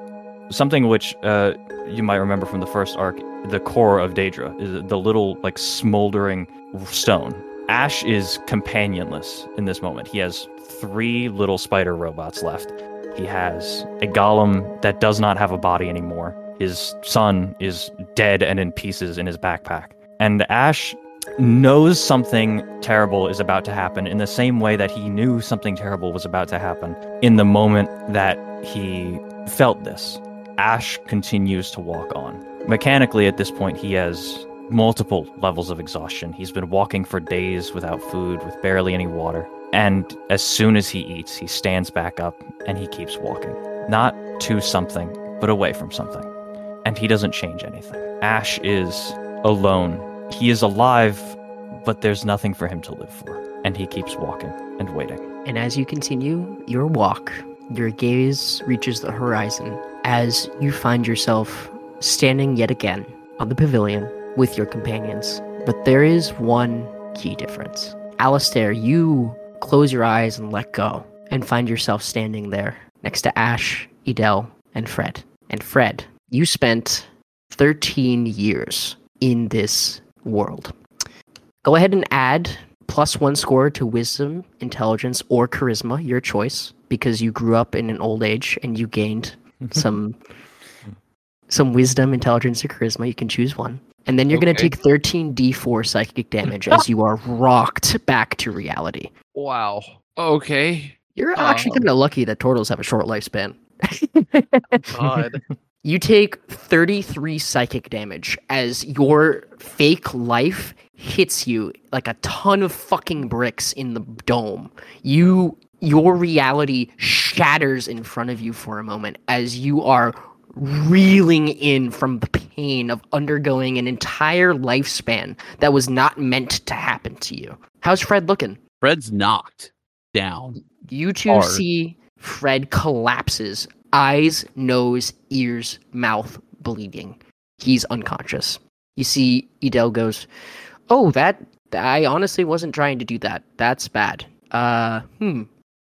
something which uh, you might remember from the first arc, the core of Daedra, is the little like smoldering stone. Ash is companionless in this moment. He has three little spider robots left. He has a golem that does not have a body anymore. His son is dead and in pieces in his backpack. And Ash knows something terrible is about to happen in the same way that he knew something terrible was about to happen in the moment that he felt this. Ash continues to walk on. Mechanically, at this point, he has multiple levels of exhaustion. He's been walking for days without food, with barely any water. And as soon as he eats, he stands back up and he keeps walking. Not to something, but away from something. And he doesn't change anything. Ash is alone. He is alive, but there's nothing for him to live for. And he keeps walking and waiting. And as you continue your walk, your gaze reaches the horizon as you find yourself standing yet again on the pavilion with your companions. But there is one key difference. Alistair, you close your eyes and let go and find yourself standing there next to Ash, Edel, and Fred. And Fred, you spent thirteen years in this world. Go ahead and add plus one score to wisdom, intelligence, or charisma, your choice, because you grew up in an old age and you gained some some wisdom, intelligence, or charisma. You can choose one. And then you're okay. going to take thirteen d four psychic damage as you are rocked back to reality. Wow. Okay. You're um, actually kind of lucky that turtles have a short lifespan. God. You take thirty-three psychic damage as your fake life hits you like a ton of fucking bricks in the dome. You, your reality shatters in front of you for a moment as you are reeling in from the pain of undergoing an entire lifespan that was not meant to happen to you. How's Fred looking? Fred's knocked down. You two hard. See Fred collapses, eyes, nose, ears, mouth bleeding. He's unconscious. You see Edel goes, oh, that, I honestly wasn't trying to do that. That's bad. Uh, hmm.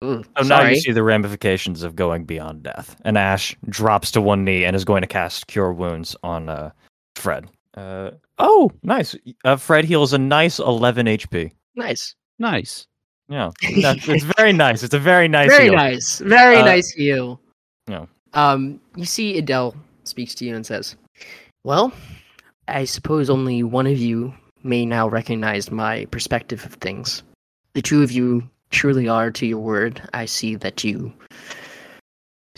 Ooh, so now sorry. You see the ramifications of going beyond death. And Ash drops to one knee and is going to cast Cure Wounds on uh, Fred. Uh, oh, nice. Uh, Fred heals a nice eleven H P. Nice. Nice. Yeah. That's, it's very nice. It's a very nice very heal. Very nice. Very uh, nice heal. Yeah. Um, you see Edel speaks to you and says, well, I suppose only one of you may now recognize my perspective of things. The two of you truly are to your word. I see that you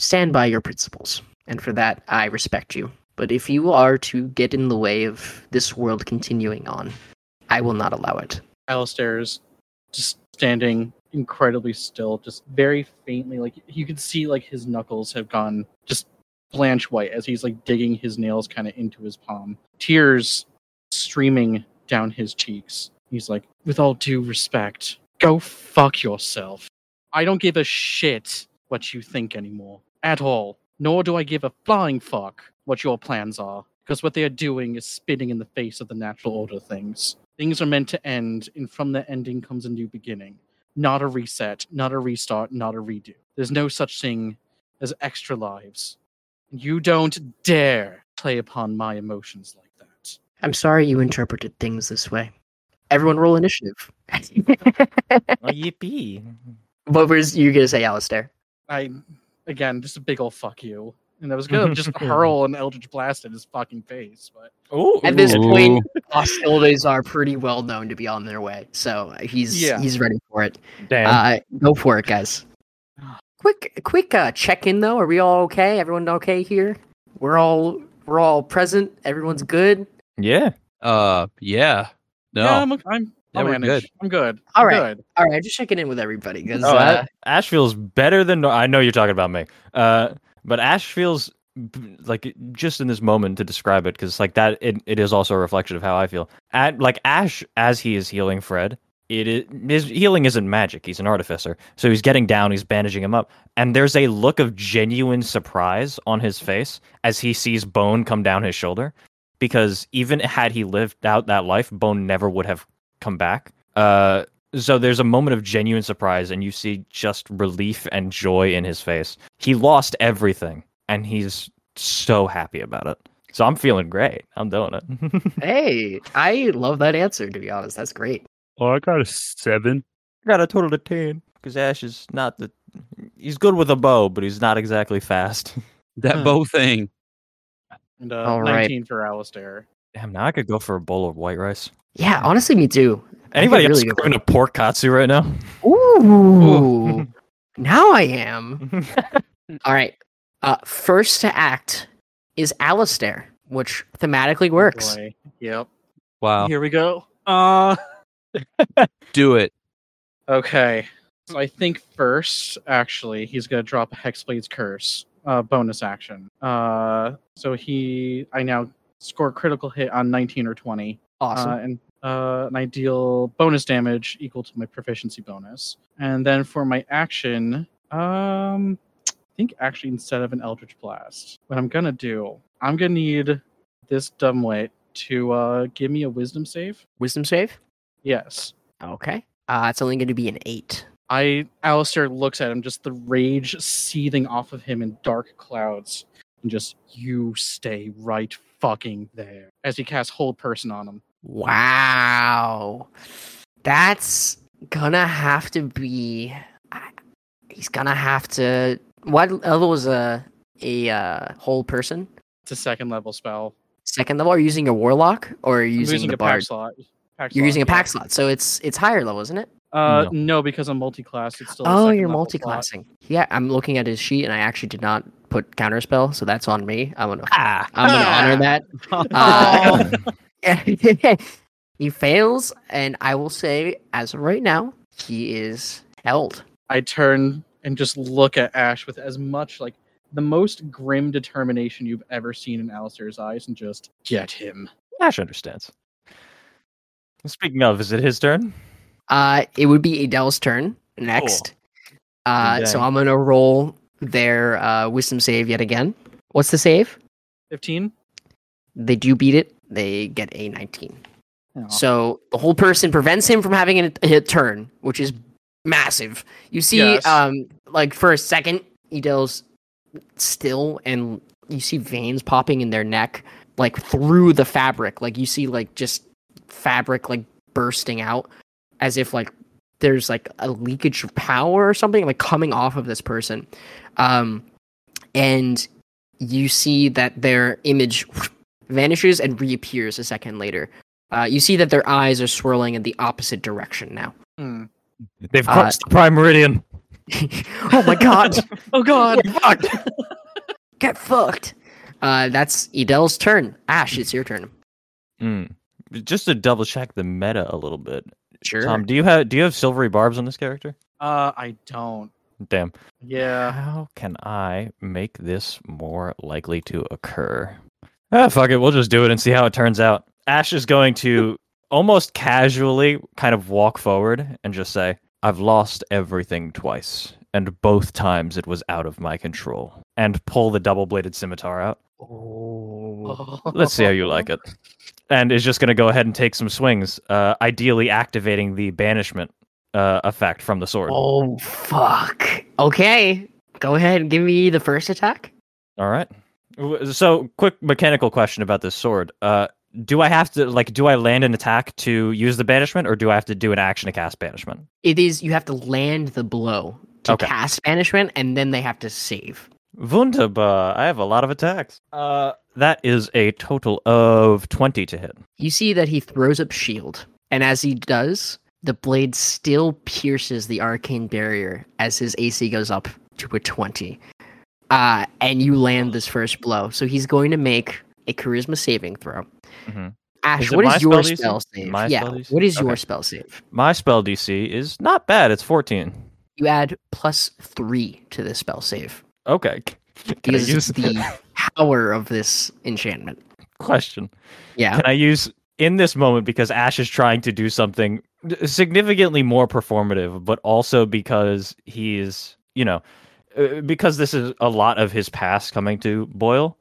stand by your principles. And for that, I respect you. But if you are to get in the way of this world continuing on, I will not allow it. Alistair is just standing incredibly still, just very faintly. Like, you can see, like, his knuckles have gone just blanch white as he's, like, digging his nails kind of into his palm. Tears streaming down his cheeks. He's like, with all due respect, go fuck yourself. I don't give a shit what you think anymore. At all. Nor do I give a flying fuck what your plans are. Because what they are doing is spitting in the face of the natural order of things. Things are meant to end, and from the ending comes a new beginning. Not a reset, not a restart, not a redo. There's no such thing as extra lives. You don't dare play upon my emotions like that. I'm sorry you interpreted things this way. Everyone roll initiative. Oh, yippee. What were you going to say, Alistair? I, again, just a big old fuck you. And I was going to just hurl an Eldritch Blast at his fucking face. But ooh, at this ooh. point, hostilities are pretty well known to be on their way. So he's yeah. he's ready for it. Damn. Uh, go for it, guys. Quick quick uh, check-in, though. Are we all okay? Everyone okay here? We're all we're all present? Everyone's good? Yeah. Uh. Yeah. No. Yeah, I'm, I'm, yeah, we're good. I'm good. All I'm right. Good. All right. Just checking in with everybody. Oh, uh, Ash feels better than... No- I know you're talking about me. Uh. But Ash feels like, just in this moment to describe it, because like that, it, it is also a reflection of how I feel. At, like Ash, as he is healing Fred, it is, his healing isn't magic. He's an artificer, so he's getting down, he's bandaging him up, and there's a look of genuine surprise on his face as he sees Bone come down his shoulder. Because even had he lived out that life, Bone never would have come back. Uh, so there's a moment of genuine surprise, and you see just relief and joy in his face. He lost everything, and he's so happy about it. So I'm feeling great. I'm doing it. Hey, I love that answer, to be honest. That's great. Oh, I got a seven. I got a total of ten, because Ash is not the... He's good with a bow, but he's not exactly fast. That bow thing. And uh, all right. nineteen for Alistair. Damn, now I could go for a bowl of white rice. Yeah, honestly, me too. Anybody else really cooking a pork katsu right now? Ooh. Ooh. Now I am. All right. Uh, first to act is Alistair, which thematically works. Boy. Yep. Wow. Here we go. Uh... Do it. Okay. So I think first, actually, he's going to drop a Hexblade's Curse. Uh, bonus action. Uh, so he, I now score critical hit on nineteen or twenty. Awesome. Uh, and uh, and I deal bonus damage equal to my proficiency bonus. And then for my action, um, I think actually instead of an Eldritch Blast, what I'm gonna do, I'm gonna need this dumbwit to uh, give me a Wisdom save. Wisdom save? Yes. Okay. Uh, it's only gonna be an eight. I, Alistair looks at him, just the rage seething off of him in dark clouds, and just, you stay right fucking there, as he casts Hold Person on him. Wow. That's gonna have to be... He's gonna have to... What level is a, a uh, Hold Person? It's a second level spell. Second level? Are you using a Warlock? Or are you using, using the Bard? Pack slot. Pack You're slot, using a Pack yeah. slot, so it's it's higher level, isn't it? Uh, no. no, because I'm multi-classed. It's still oh, you're multi-classing. Plot. Yeah, I'm looking at his sheet, and I actually did not put counterspell, so that's on me. I'm gonna, ah, I'm ah. gonna honor that. Uh, he fails, and I will say, as of right now, he is held. I turn and just look at Ash with as much like the most grim determination you've ever seen in Alistair's eyes, and just get him. Ash understands. Speaking of, is it his turn? Uh, it would be Edel's turn next. Cool. Uh, okay. So I'm going to roll their uh, wisdom save yet again. What's the save? fifteen. They do beat it. They get a nineteen. Aww. So the whole person prevents him from having a, a turn, which is massive. You see, yes. um, like for a second, Edel's still, and you see veins popping in their neck, like through the fabric. Like you see, like just fabric, like bursting out. As if, like, there's, like, a leakage of power or something, like, coming off of this person. Um, and you see that their image vanishes and reappears a second later. Uh, you see that their eyes are swirling in the opposite direction now. Mm. They've crossed uh, the Prime Meridian. Oh my god! Oh god! We're fucked. Get fucked. Uh, that's Edel's turn. Ash, it's your turn. Hmm. Just to double check the meta a little bit. Sure. Tom, do you have do you have silvery barbs on this character? Uh, I don't. Damn. Yeah. How can I make this more likely to occur? Ah, fuck it. We'll just do it and see how it turns out. Ash is going to almost casually kind of walk forward and just say, I've lost everything twice, and both times it was out of my control. And pull the double-bladed scimitar out. Oh. Let's see how you like it. And is just going to go ahead and take some swings, uh, ideally activating the banishment uh, effect from the sword. Oh, fuck. Okay. Go ahead and give me the first attack. All right. So, quick mechanical question about this sword. Uh, do I have to, like, do I land an attack to use the banishment, or do I have to do an action to cast banishment? It is, you have to land the blow to okay. cast banishment, and then they have to save. Wunderbar. I have a lot of attacks. Uh, that is a total of twenty to hit. You see that he throws up shield, and as he does, the blade still pierces the arcane barrier as his A C goes up to a twenty. Uh, and you land this first blow. So he's going to make a charisma saving throw. Mm-hmm. Ash, is what is your spell, spell save? My yeah, spell what is okay. your spell save? My spell D C is not bad. It's fourteen. You add plus three to this spell save. Okay. Can because I use the power of this enchantment? Question. Yeah. Can I use in this moment because Ash is trying to do something significantly more performative, but also because he is, you know. Because this is a lot of his past coming to boil,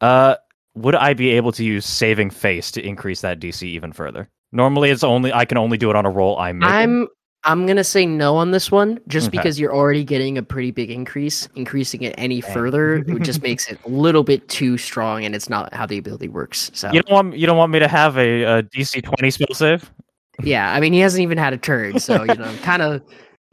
uh, would I be able to use saving face to increase that D C even further? Normally, it's only I can only do it on a roll I make. I'm I'm gonna say no on this one, just okay. because you're already getting a pretty big increase. Increasing it any further it just makes it a little bit too strong, and it's not how the ability works. So you don't want you don't want me to have a, a D C twenty spell save? Yeah, I mean he hasn't even had a turn, so you know, kind of.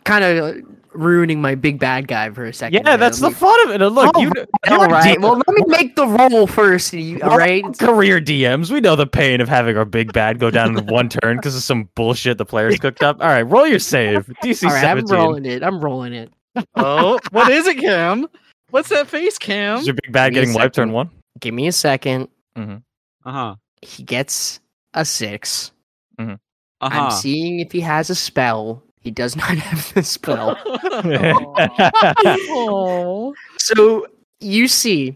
Kind of ruining my big bad guy for a second. Yeah, that's the fun of it. And look, oh, you. All right. Well, let me make the roll first. All right. Career D Ms, we know the pain of having our big bad go down in one turn because of some bullshit the players cooked up. All right, roll your save. D C all right, seventeen. I'm rolling it. I'm rolling it. Oh, what is it, Cam? What's that face, Cam? Is your big bad getting wiped turn one? Give me a second. Mm-hmm. Uh huh. He gets a six. Mm-hmm. Uh-huh. I'm seeing if he has a spell. He does not have the spell. Oh. So you see,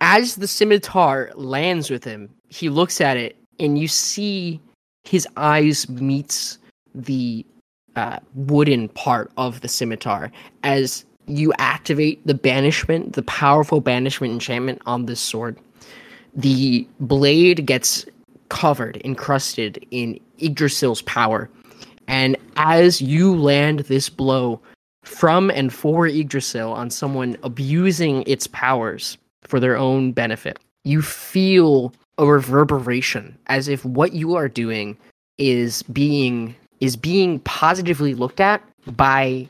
as the scimitar lands with him, he looks at it, and you see his eyes meets the uh, wooden part of the scimitar. As you activate the banishment, the powerful banishment enchantment on this sword, the blade gets covered, encrusted in Yggdrasil's power. And as you land this blow from and for Yggdrasil on someone abusing its powers for their own benefit, you feel a reverberation as if what you are doing is being is being positively looked at by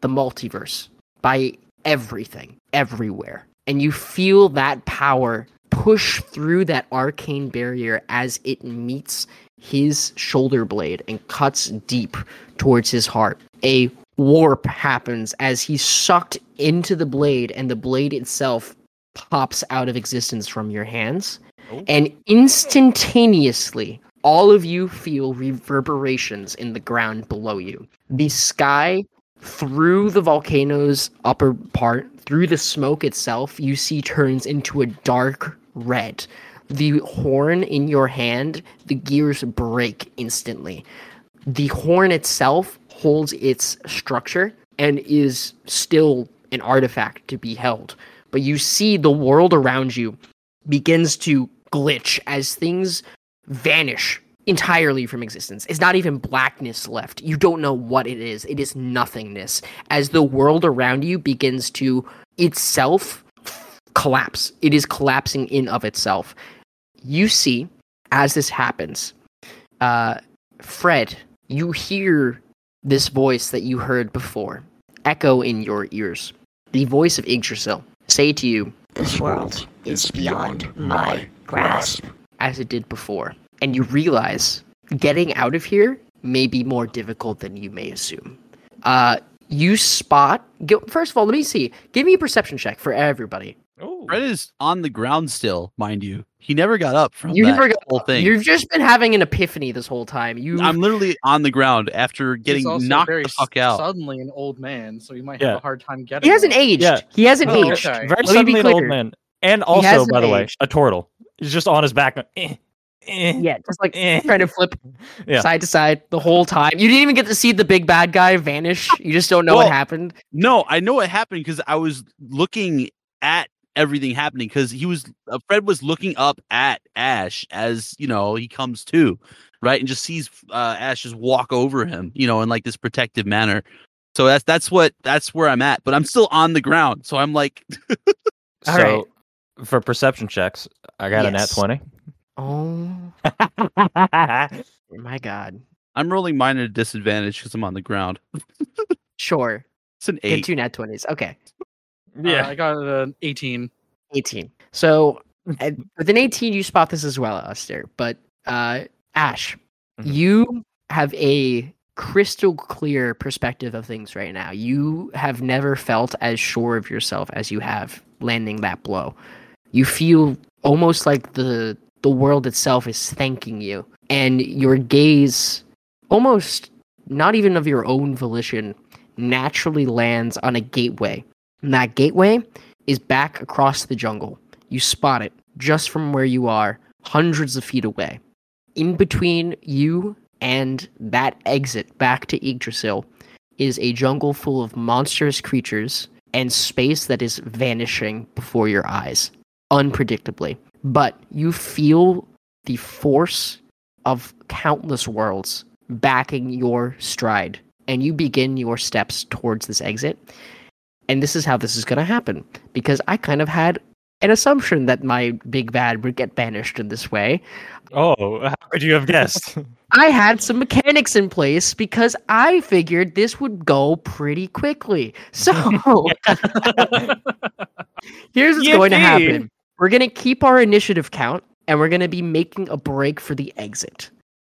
the multiverse, by everything, everywhere. And you feel that power push through that arcane barrier as it meets his shoulder blade and cuts deep towards his heart. A warp happens as he's sucked into the blade, and the blade itself pops out of existence from your hands. Oh. And instantaneously, all of you feel reverberations in the ground below you. The sky, through the volcano's upper part, through the smoke itself, you see turns into a dark red. The horn in your hand, the gears break instantly. The horn itself holds its structure and is still an artifact to be held. But you see the world around you begins to glitch as things vanish entirely from existence. It's not even blackness left. You don't know what it is. It is nothingness. As the world around you begins to itself collapse. It is collapsing in of itself. You see, as this happens, uh, Fred, you hear this voice that you heard before echo in your ears. The voice of Yggdrasil say to you, "This world is beyond my grasp," as it did before. And you realize getting out of here may be more difficult than you may assume. Uh, you spot. First of all, let me see. Give me a perception check for everybody. Oh, Fred is on the ground still, mind you. He never got up from you that never got whole up. thing. You've just been having an epiphany this whole time. You, I'm literally on the ground after getting knocked the fuck out. Suddenly, an old man, so he might have yeah. a hard time getting. He hasn't up. aged. Yeah. He hasn't oh, aged. Okay. Very Let suddenly, me be clear. an old man, and also, by the aged. way, a turtle. He's just on his back. Eh. Yeah, just like eh. trying to flip yeah. side to side the whole time. You didn't even get to see the big bad guy vanish. You just don't know well, what happened. No, I know what happened because I was looking at everything happening because he was uh, Fred was looking up at Ash as, you know, he comes to, right, and just sees uh, Ash just walk over him, you know, in like this protective manner. So that's that's what that's where I'm at, but I'm still on the ground. So I'm like, all so, right. For perception checks, I got yes. a nat twenty. Oh. My God. I'm rolling mine at a disadvantage because I'm on the ground. Sure. It's an eight. Get two nat twenties. Okay. Yeah, uh, I got an eighteen. eighteen. So at, with an eighteen, you spot this as well, Alistair. But uh, Ash, mm-hmm. you have a crystal clear perspective of things right now. You have never felt as sure of yourself as you have landing that blow. You feel almost like the... the world itself is thanking you, and your gaze, almost not even of your own volition, naturally lands on a gateway. And that gateway is back across the jungle. You spot it just from where you are, hundreds of feet away. In between you and that exit back to Yggdrasil is a jungle full of monstrous creatures and space that is vanishing before your eyes, unpredictably. But you feel the force of countless worlds backing your stride, and you begin your steps towards this exit. And this is how this is going to happen, because I kind of had an assumption that my big bad would get banished in this way. Oh, how would you have guessed? I had some mechanics in place because I figured this would go pretty quickly. So here's what's Yippee. going to happen. We're going to keep our initiative count, and we're going to be making a break for the exit.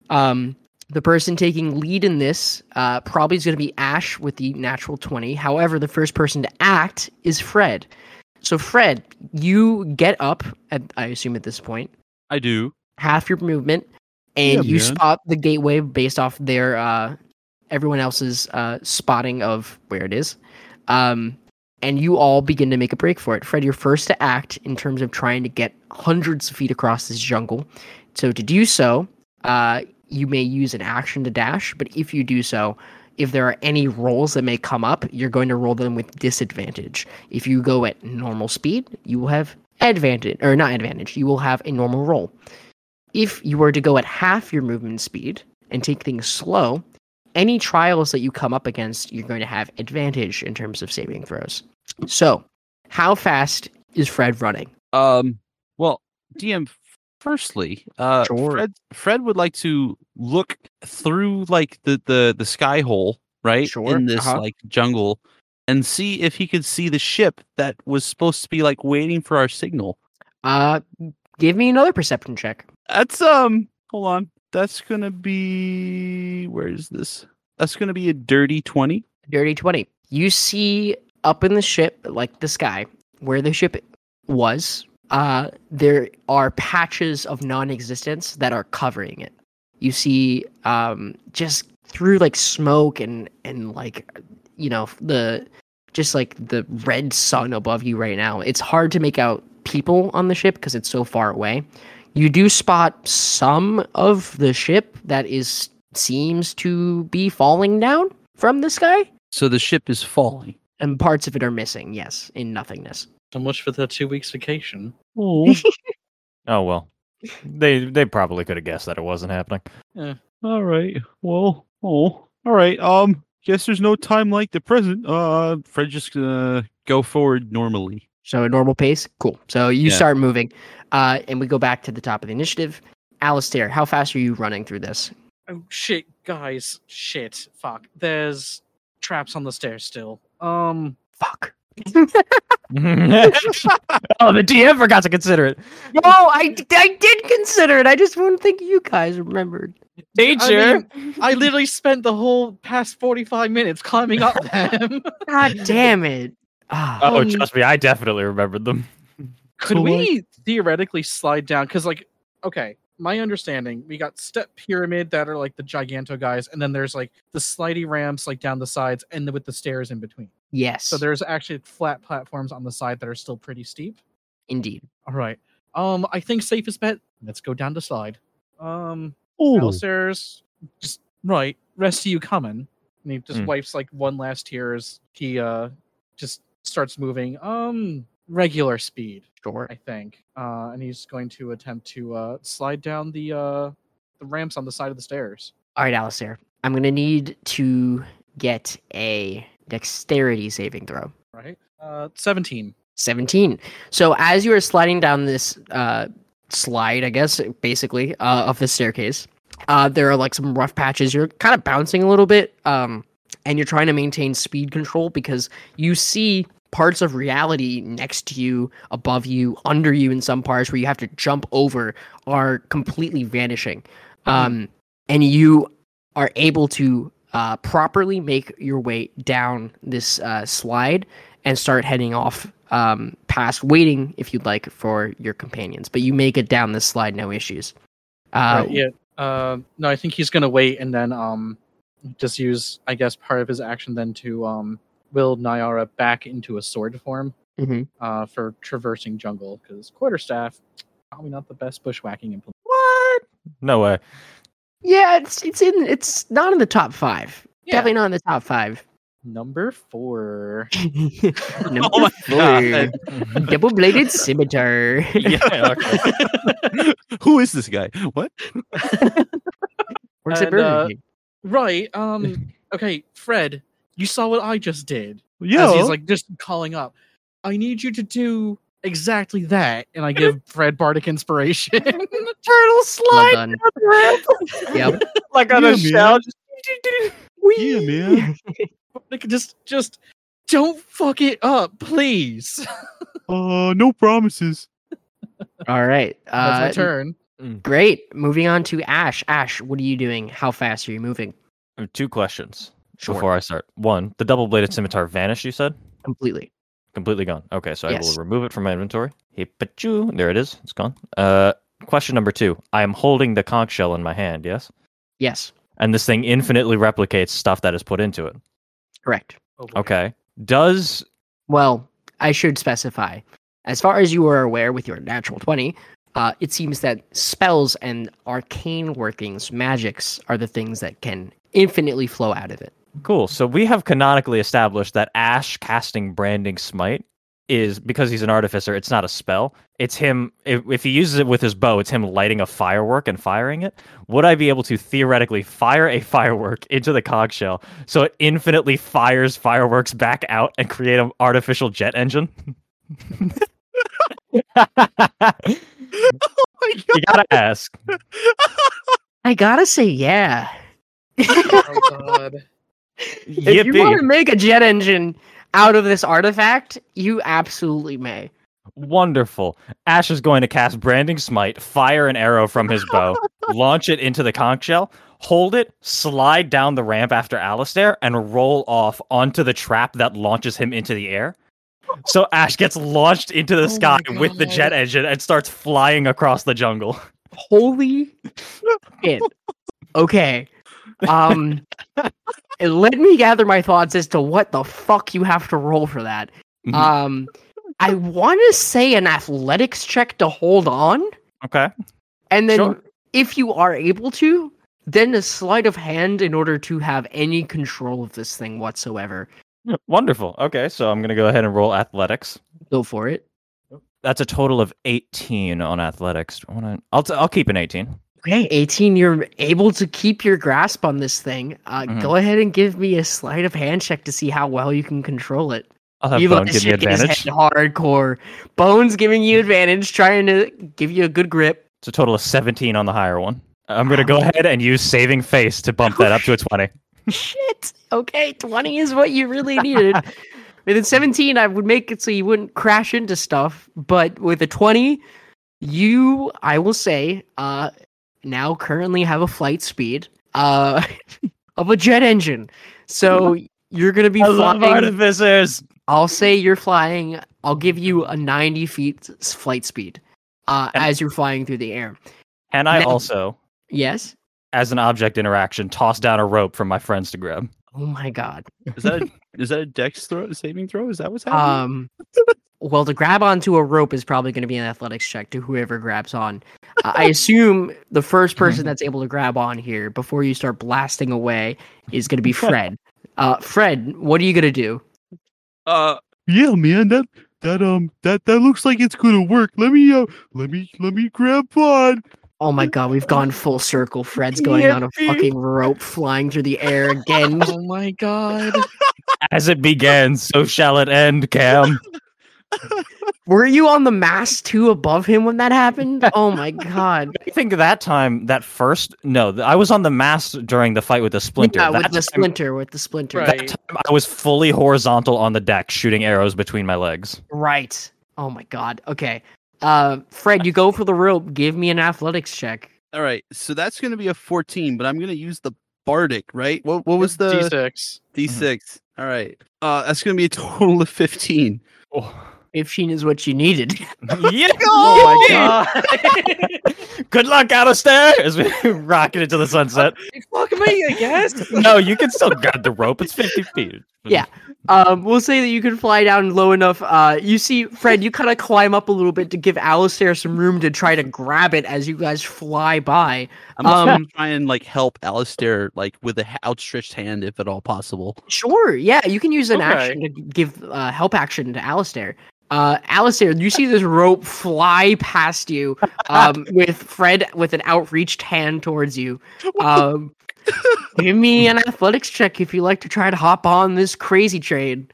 Um, the person taking lead in this uh, probably is going to be Ash with the natural twenty. However, the first person to act is Fred. So, Fred, you get up, at, I assume at this point. I do. Half your movement, and yeah, you man. spot the gateway based off their uh, everyone else's uh, spotting of where it is. Um And you all begin to make a break for it. Fred, you're first to act in terms of trying to get hundreds of feet across this jungle. So to do so, uh, you may use an action to dash. But if you do so, if there are any rolls that may come up, you're going to roll them with disadvantage. If you go at normal speed, you will have advantage, or not advantage. You will have a normal roll. If you were to go at half your movement speed and take things slow, any trials that you come up against, you're going to have advantage in terms of saving throws. So, how fast is Fred running? Um, well, D M, firstly, uh, sure. Fred, Fred would like to look through like the, the, the sky hole, right? Sure. In this uh-huh. like jungle, and see if he could see the ship that was supposed to be like waiting for our signal. Uh, give me another perception check. That's um, hold on. That's going to be... Where is this? That's going to be a dirty twenty. Dirty twenty. You see up in the ship, like the sky, where the ship was, uh, there are patches of non-existence that are covering it. You see um, just through like smoke and, and like, you know, the just like the red sun above you right now. It's hard to make out people on the ship because it's so far away. You do spot some of the ship that is seems to be falling down from the sky. So the ship is falling. And parts of it are missing, yes, in nothingness. So much for their two weeks vacation. Oh, oh well. They they probably could have guessed that it wasn't happening. Yeah. All right. Well, oh, all right. Um, guess there's no time like the present. Uh, Fred just gonna uh, go forward normally. So a normal pace? Cool. So you yeah. start moving, uh, and we go back to the top of the initiative. Alistair, how fast are you running through this? Oh, shit, guys. Shit. Fuck. There's traps on the stairs still. Um, Fuck. Oh, the D M forgot to consider it. No, I, I did consider it. I just wouldn't think you guys remembered. Nature. I, mean, I literally spent the whole past forty-five minutes climbing up them. God damn it. Oh, oh um, trust me, I definitely remembered them. Could we theoretically slide down? Because, like, okay, my understanding, we got step pyramid that are, like, the giganto guys, and then there's, like, the slidey ramps, like, down the sides, and the, with the stairs in between. Yes. So there's actually flat platforms on the side that are still pretty steep. Indeed. All right. Um, I think safest bet, let's go down the slide. Um, Alistair's just, right, rest of you coming. And he just mm. wipes, like, one last tear as he, uh, just starts moving. Um... Regular speed, sure. I think, uh, and he's going to attempt to uh, slide down the uh, the ramps on the side of the stairs. All right, Alistair, I'm going to need to get a dexterity saving throw. Right, uh, seventeen. Seventeen. So as you are sliding down this uh, slide, I guess basically uh, of the staircase, uh, there are like some rough patches. You're kind of bouncing a little bit, um, and you're trying to maintain speed control because you see parts of reality next to you, above you, under you in some parts where you have to jump over are completely vanishing. Um, and you are able to uh, properly make your way down this uh, slide and start heading off um, past, waiting, if you'd like, for your companions. But you make it down this slide, no issues. Uh, right, yeah. Uh, no, I think he's going to wait and then um, just use, I guess, part of his action then to... Um... will Nyara back into a sword form mm-hmm. uh, for traversing jungle, because quarterstaff, probably not the best bushwhacking implement. What? No way. Yeah, it's it's in it's not in the top five. Yeah. Definitely not in the top five. Number four. Number oh four. Double-bladed scimitar. Yeah, okay. Who is this guy? What? Works and, at Burger King. Uh, right. Um. Okay, Fred. You saw what I just did. Yeah. He's like just calling up. I need you to do exactly that. And I give Fred bardic inspiration. Turtle slide. Yep. Like on yeah, a shell. Yeah, man. just, just don't fuck it up, please. uh, no promises. All right. Uh, That's my turn. Great. Moving on to Ash. Ash, what are you doing? How fast are you moving? I have two questions. Sure. Before I start, one, the double-bladed scimitar vanished, you said? Completely. Completely gone. Okay, so yes. I will remove it from my inventory. Hipachu. There it is. It's gone. Uh, question number two. I am holding the conch shell in my hand, yes? Yes. And this thing infinitely replicates stuff that is put into it? Correct. Oh, okay. Does... Well, I should specify. As far as you are aware with your natural twenty, uh, it seems that spells and arcane workings, magics, are the things that can infinitely flow out of it. Cool. So we have canonically established that Ash casting Branding Smite is, because he's an artificer, it's not a spell. It's him, if, if he uses it with his bow, it's him lighting a firework and firing it. Would I be able to theoretically fire a firework into the conch shell so it infinitely fires fireworks back out and create an artificial jet engine? Oh my God. You gotta ask. I gotta say yeah. Oh God. If you want to make a jet engine out of this artifact, you absolutely may. Wonderful. Ash is going to cast Branding Smite, fire an arrow from his bow, launch it into the conch shell, hold it, slide down the ramp after Alistair, and roll off onto the trap that launches him into the air. So Ash gets launched into the oh sky with the jet engine and starts flying across the jungle. Holy shit. Okay. um, let me gather my thoughts as to what the fuck you have to roll for that. Mm-hmm. Um, I want to say an athletics check to hold on. Okay. And then sure. If you are able to, then a sleight of hand in order to have any control of this thing whatsoever. Wonderful. Okay, so I'm going to go ahead and roll athletics. Go for it. That's a total of eighteen on athletics. I'll, t- I'll keep an eighteen. Okay, eighteen, you're able to keep your grasp on this thing. Uh, mm-hmm. Go ahead and give me a sleight of hand check to see how well you can control it. I'll have Bone give me advantage. Hardcore. Bone's giving you advantage, trying to give you a good grip. It's a total of seventeen on the higher one. I'm going to go ahead and use Saving Face to bump that up to a twenty. Shit! Okay, twenty is what you really needed. With a seventeen, I would make it so you wouldn't crash into stuff, but with a twenty, you, I will say... uh. now currently have a flight speed uh, of a jet engine. So you're going to be I flying... I love artificers! I'll say you're flying... I'll give you a ninety feet flight speed uh, and, as you're flying through the air. And I now, also... Yes? As an object interaction, toss down a rope for my friends to grab. Oh my god. Is that a, is that a dex throw, saving throw? Is that what's happening? Um... Well, to grab onto a rope is probably going to be an athletics check to whoever grabs on. Uh, I assume the first person that's able to grab on here before you start blasting away is going to be Fred. Uh, Fred, what are you going to do? Uh, yeah, man, that that um that that looks like it's going to work. Let me uh, let me let me grab on. Oh my god, we've gone full circle. Fred's going yeah, on a fucking rope flying through the air again. Oh my god. As it begins, so shall it end, Cam. Were you on the mast too above him when that happened? Oh my god! I think that time, that first no, I was on the mast during the fight with the splinter. Yeah, that with the time, splinter, with the splinter. Right. That time I was fully horizontal on the deck, shooting arrows between my legs. Right. Oh my god. Okay. Uh, Fred, you go for the rope. Give me an athletics check. All right. So that's going to be a fourteen, but I'm going to use the bardic. Right. What? What was the D six? D six. Mm-hmm. All right. Uh, that's going to be a total of fifteen. Oh. fifteen is what you needed. Yeah. Oh my god. Good luck, Alistair, as we rocket into the sunset. Fuck me, I guess. No, you can still grab the rope. It's fifty feet. Yeah. Um, we'll say that you can fly down low enough. Uh, you see, Fred, you kind of climb up a little bit to give Alistair some room to try to grab it as you guys fly by. I'm um, going to try and like, help Alistair like, with an outstretched hand if at all possible. Sure, yeah. You can use an okay. action to give uh, help action to Alistair. Uh, Alistair, you see this rope fly past you, um, with Fred with an outreached hand towards you. Um, give me an athletics check if you like to try to hop on this crazy train.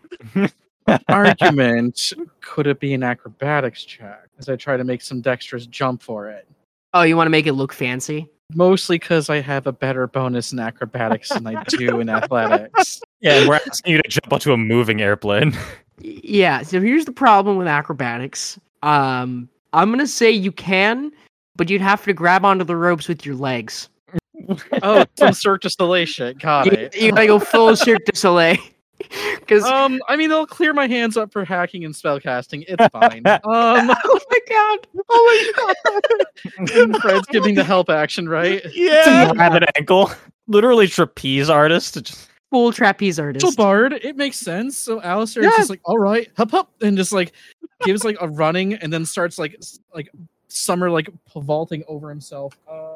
Argument. Could it be an acrobatics check as I try to make some dexterous jump for it? Oh, you want to make it look fancy? Mostly because I have a better bonus in acrobatics than I do in athletics. Yeah, we're asking you to jump onto a moving airplane. Yeah, so here's the problem with acrobatics. Um, I'm going to say you can, but you'd have to grab onto the ropes with your legs. Oh, some Cirque du Soleil shit. Got you, it. You gotta go full Cirque du Soleil. Um, I mean, I'll clear my hands up for hacking and spellcasting. It's fine. Um, oh my god! Oh my god! And Fred's giving the help action, right? Yeah. To grab an ankle. Literally trapeze artist. Just... Full trapeze artist. So bard. It makes sense. So Alistair yeah. is just like, all right, hup hup, and just like gives like a running, and then starts like like summer like vaulting over himself. Uh,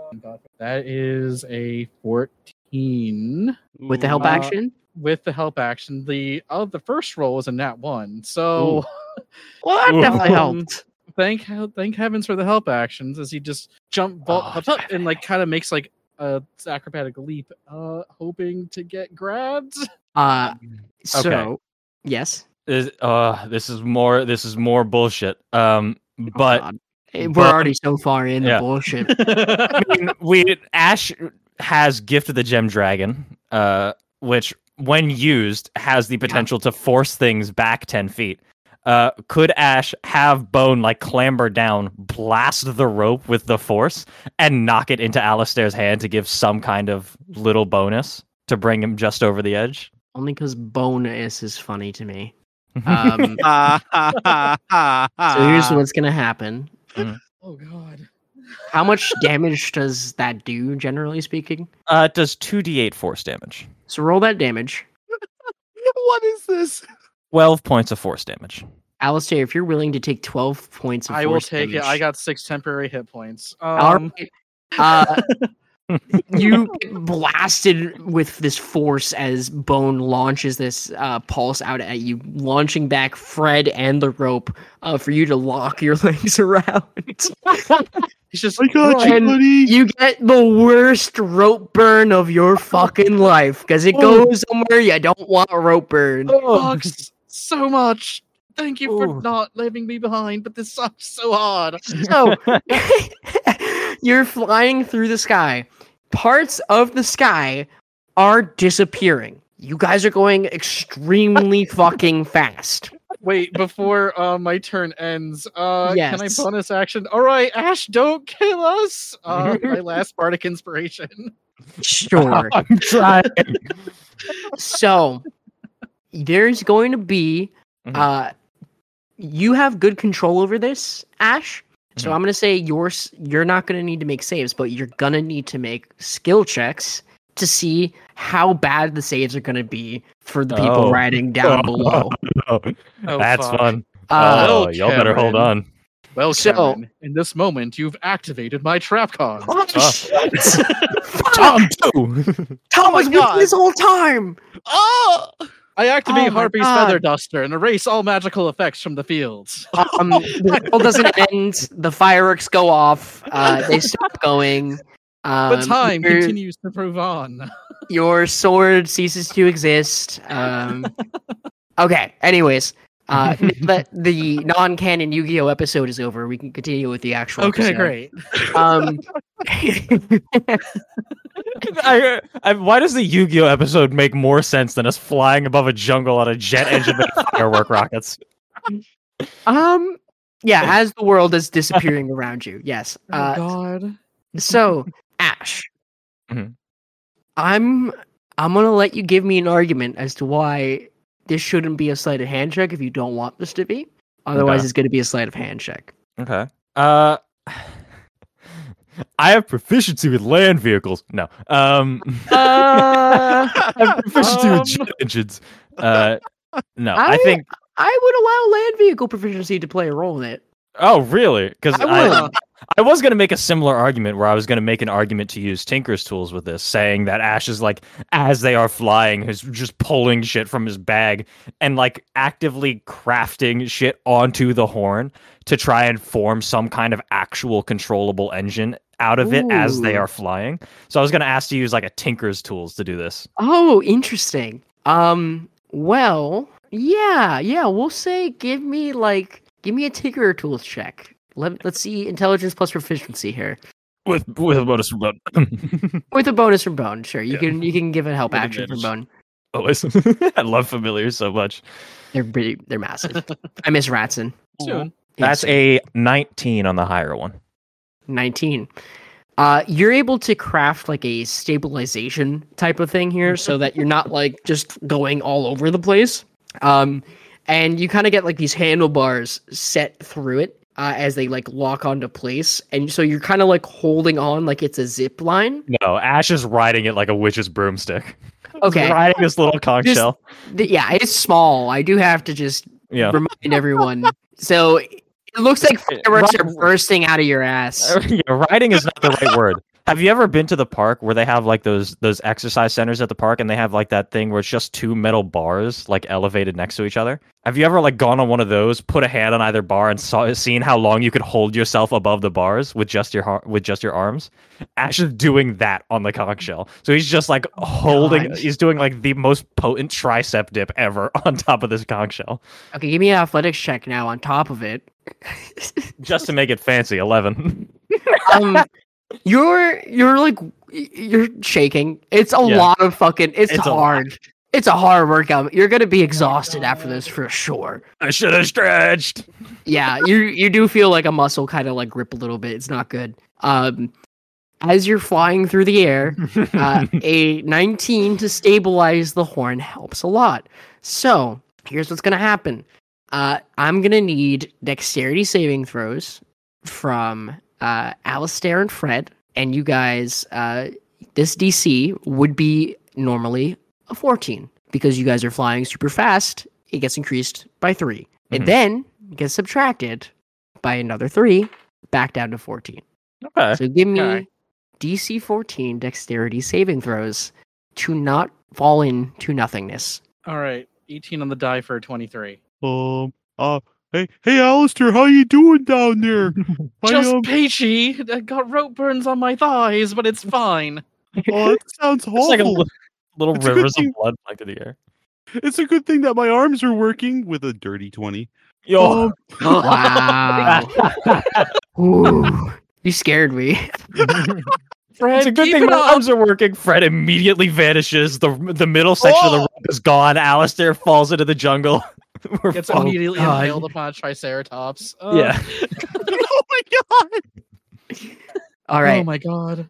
that is a fourteen with the help uh, action. With the help action, the oh, the first roll was a nat one, so Ooh. Well that Ooh. Definitely helped. Thank thank heavens for the help actions, as he just jump vault oh, up, up and like kind of makes like a acrobatic leap, uh, hoping to get grabbed. Uh, so okay. yes, is, uh, this is more this is more bullshit. Um, but oh, we're but, already so far in yeah. the bullshit. I mean, we Ash has Gift of the Gem Dragon, uh, which. When used, has the potential to force things back ten feet. Uh, could Ash have Bone, like, clamber down, blast the rope with the force, and knock it into Alistair's hand to give some kind of little bonus to bring him just over the edge? Only because bonus is funny to me. Um, so here's what's going to happen. Mm. Oh, God. How much damage does that do, generally speaking? Uh, it does two d eight force damage. So roll that damage. What is this? twelve points of force damage. Alistair, if you're willing to take twelve points of I force damage... I will take damage, it. I got six temporary hit points. Um... Right. Uh, you get blasted with this force as Bone launches this uh, pulse out at you, launching back Fred and the rope uh, for you to lock your legs around. It's just, I got you, buddy. You get the worst rope burn of your fucking life because it oh. goes somewhere you don't want a rope burn. Oh, it sucks so much. Thank you for Ooh. Not leaving me behind, but this sucks so hard. So, you're flying through the sky. Parts of the sky are disappearing. You guys are going extremely fucking fast. Wait, before uh, my turn ends, uh, yes. Can I bonus action? All right, Ash, don't kill us. Uh, my last bardic inspiration. Sure. I'm trying. So, there's going to be... Mm-hmm. Uh, you have good control over this, Ash. So I'm going to say you're, you're not going to need to make saves, but you're going to need to make skill checks to see how bad the saves are going to be for the people oh. riding down oh, below. No. Oh, That's fuck. fun. Uh, oh, well, y'all better hold on. Well, so Cameron, in this moment, you've activated my trap card. Oh, oh. shit! Tom, too! Tom was with me this whole time! Oh! I activate oh Harpy's Feather Duster and erase all magical effects from the fields. Um, the world doesn't end. The fireworks go off. Uh, they stop going. Um, the time your, continues to move on. Your sword ceases to exist. Um, okay, anyways. Uh, the, the non-canon Yu-Gi-Oh! Episode is over. We can continue with the actual okay, episode. Great. Um, I, I, why does the Yu-Gi-Oh! Episode make more sense than us flying above a jungle on a jet engine with firework rockets? Um, yeah, as the world is disappearing around you, yes. Uh, oh, God. So, Ash, mm-hmm. I'm, I'm gonna let you give me an argument as to why this shouldn't be a sleight of hand check if you don't want this to be. Otherwise, okay. It's gonna be a sleight of hand check. Okay. Uh... I have proficiency with land vehicles. No. Um, uh, I have proficiency um, with jet engines. Uh, no, I, I think... I would allow land vehicle proficiency to play a role in it. Oh, really? Because I, I, I was going to make a similar argument where I was going to make an argument to use Tinker's Tools with this, saying that Ash is, like, as they are flying, is just pulling shit from his bag and, like, actively crafting shit onto the horn to try and form some kind of actual controllable engine out of it Ooh. As they are flying. So I was going to ask to use, like, a Tinker's Tools to do this. Oh, interesting. Um, well, yeah, yeah, we'll say give me, like... Give me a Tinker Tools check. Let, let's see intelligence plus proficiency here. With with a bonus from bone. With a bonus from bone, sure. You yeah. can you can give a help with action advantage. From bone. Always. I love familiars so much. They're pretty, they're massive. I miss Ratson. Soon. That's a nineteen on the higher one. nineteen. Uh, you're able to craft like a stabilization type of thing here so that you're not like just going all over the place. Um And you kind of get, like, these handlebars set through it uh, as they, like, lock onto place. And so you're kind of, like, holding on like it's a zip line. No, Ash is riding it like a witch's broomstick. Okay. He's riding this little conch just, shell. Th- yeah, it's small. I do have to just yeah. remind everyone. So it looks like fireworks are bursting out of your ass. Yeah, riding is not the right word. Have you ever been to the park where they have like those those exercise centers at the park and they have like that thing where it's just two metal bars like elevated next to each other? Have you ever like gone on one of those, put a hand on either bar and saw, seen how long you could hold yourself above the bars with just your with just your arms? Ash is doing that on the conch shell. So he's just like holding, God. He's doing like the most potent tricep dip ever on top of this conch shell. Okay, give me an athletics check now on top of it. Just to make it fancy, eleven. Um... You're you're like you're shaking. It's a yeah. lot of fucking. It's, it's hard. It's a hard workout. You're gonna be exhausted after this for sure. I should have stretched. Yeah, you you do feel like a muscle kind of like grip a little bit. It's not good. Um, as you're flying through the air, uh, a nineteen to stabilize the horn helps a lot. So here's what's gonna happen. Uh, I'm gonna need dexterity saving throws from. Uh, Alistair and Fred, and you guys, uh, this D C would be normally a fourteen because you guys are flying super fast. It gets increased by three, mm-hmm. and then gets subtracted by another three, back down to fourteen. Okay. So give me okay. D C fourteen dexterity saving throws to not fall into nothingness. All right, eighteen on the die for twenty-three. Um. Uh. Hey, hey, Alistair, how you doing down there? I, Just um... peachy. I got rope burns on my thighs, but it's fine. Oh, that sounds horrible. It's like a little, little rivers of blood flying through the air. It's a good thing that my arms are working with a dirty twenty. Yo. Oh. Wow. Ooh, you scared me. Fred, it's a good thing my up. arms are working. Fred immediately vanishes. The, the middle section oh. of the rope is gone. Alistair falls into the jungle. We're gets oh, immediately God. impaled upon Triceratops. Oh. Yeah. Oh my God. All right. Oh my God.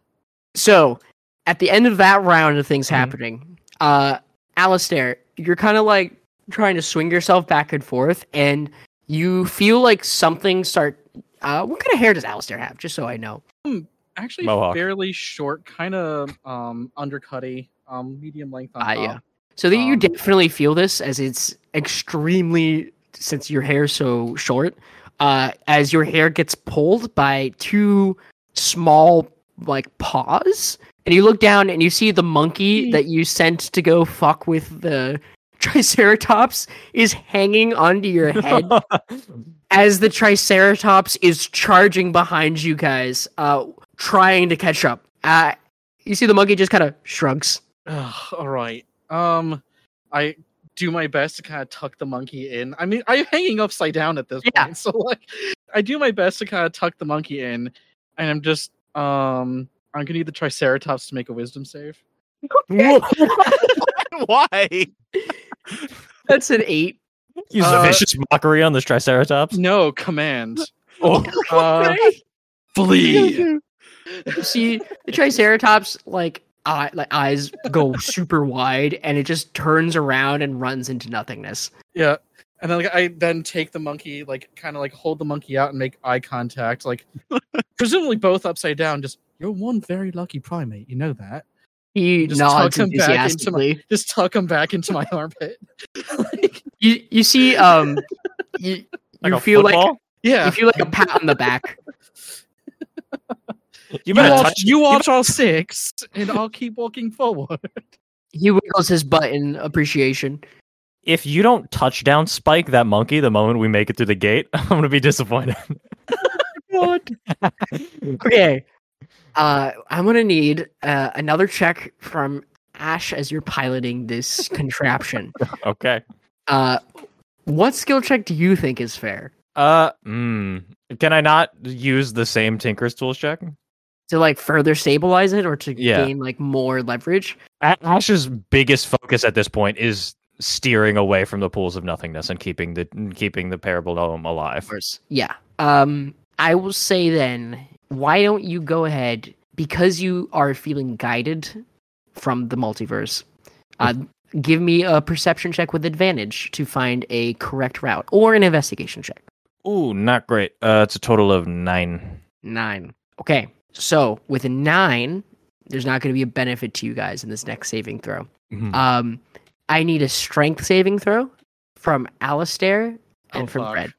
So, at the end of that round of things mm-hmm. happening, uh, Alistair, you're kind of like trying to swing yourself back and forth, and you feel like something start. Uh, what kind of hair does Alistair have? Just so I know. Um, actually, Mohawk. Fairly short, kind of um, undercutty, um, medium length on top. Uh, yeah. So that you um, definitely feel this, as it's extremely, since your hair's so short, uh, as your hair gets pulled by two small, like, paws, and you look down and you see the monkey that you sent to go fuck with the Triceratops is hanging onto your head as the Triceratops is charging behind you guys, uh, trying to catch up. Uh, you see the monkey just kind of shrugs. Ugh, all right. Um, I do my best to kind of tuck the monkey in. I mean, I'm hanging upside down at this yeah. point, so like, I do my best to kind of tuck the monkey in, and I'm just, um, I'm gonna need the Triceratops to make a wisdom save. Why? That's an eight. Use uh, a vicious mockery on this Triceratops. No, command. Oh, uh, flee. You see, the Triceratops, like, Uh, like eyes go super wide, and it just turns around and runs into nothingness. Yeah, and then like, I then take the monkey, like kind of like hold the monkey out and make eye contact, like presumably both upside down. Just you're one very lucky primate, you know that. He just nods tuck enthusiastically. Him back into my, just tuck him back into my armpit. Like, you you see um you, like you feel football? like yeah you feel like a pat on the back. You, you, watch, you watch all six, and I'll keep walking forward. He wiggles his butt in appreciation. If you don't touchdown spike that monkey the moment we make it through the gate, I'm going to be disappointed. What? Okay. Uh, I'm going to need uh, another check from Ash as you're piloting this contraption. Okay. Uh, what skill check do you think is fair? Uh, mm, Can I not use the same Tinker's Tools check? To like further stabilize it, or to yeah. gain like more leverage. Ash's biggest focus at this point is steering away from the pools of nothingness and keeping the keeping the Parabellum alive. Of course. Yeah. Um. I will say then, why don't you go ahead, because you are feeling guided from the multiverse. Uh, give me a perception check with advantage to find a correct route, or an investigation check. Ooh, not great. Uh, it's a total of nine. Nine. Okay. So, with a nine, there's not going to be a benefit to you guys in this next saving throw. Mm-hmm. Um, I need a strength saving throw from Alistair and oh, from fuck. Fred.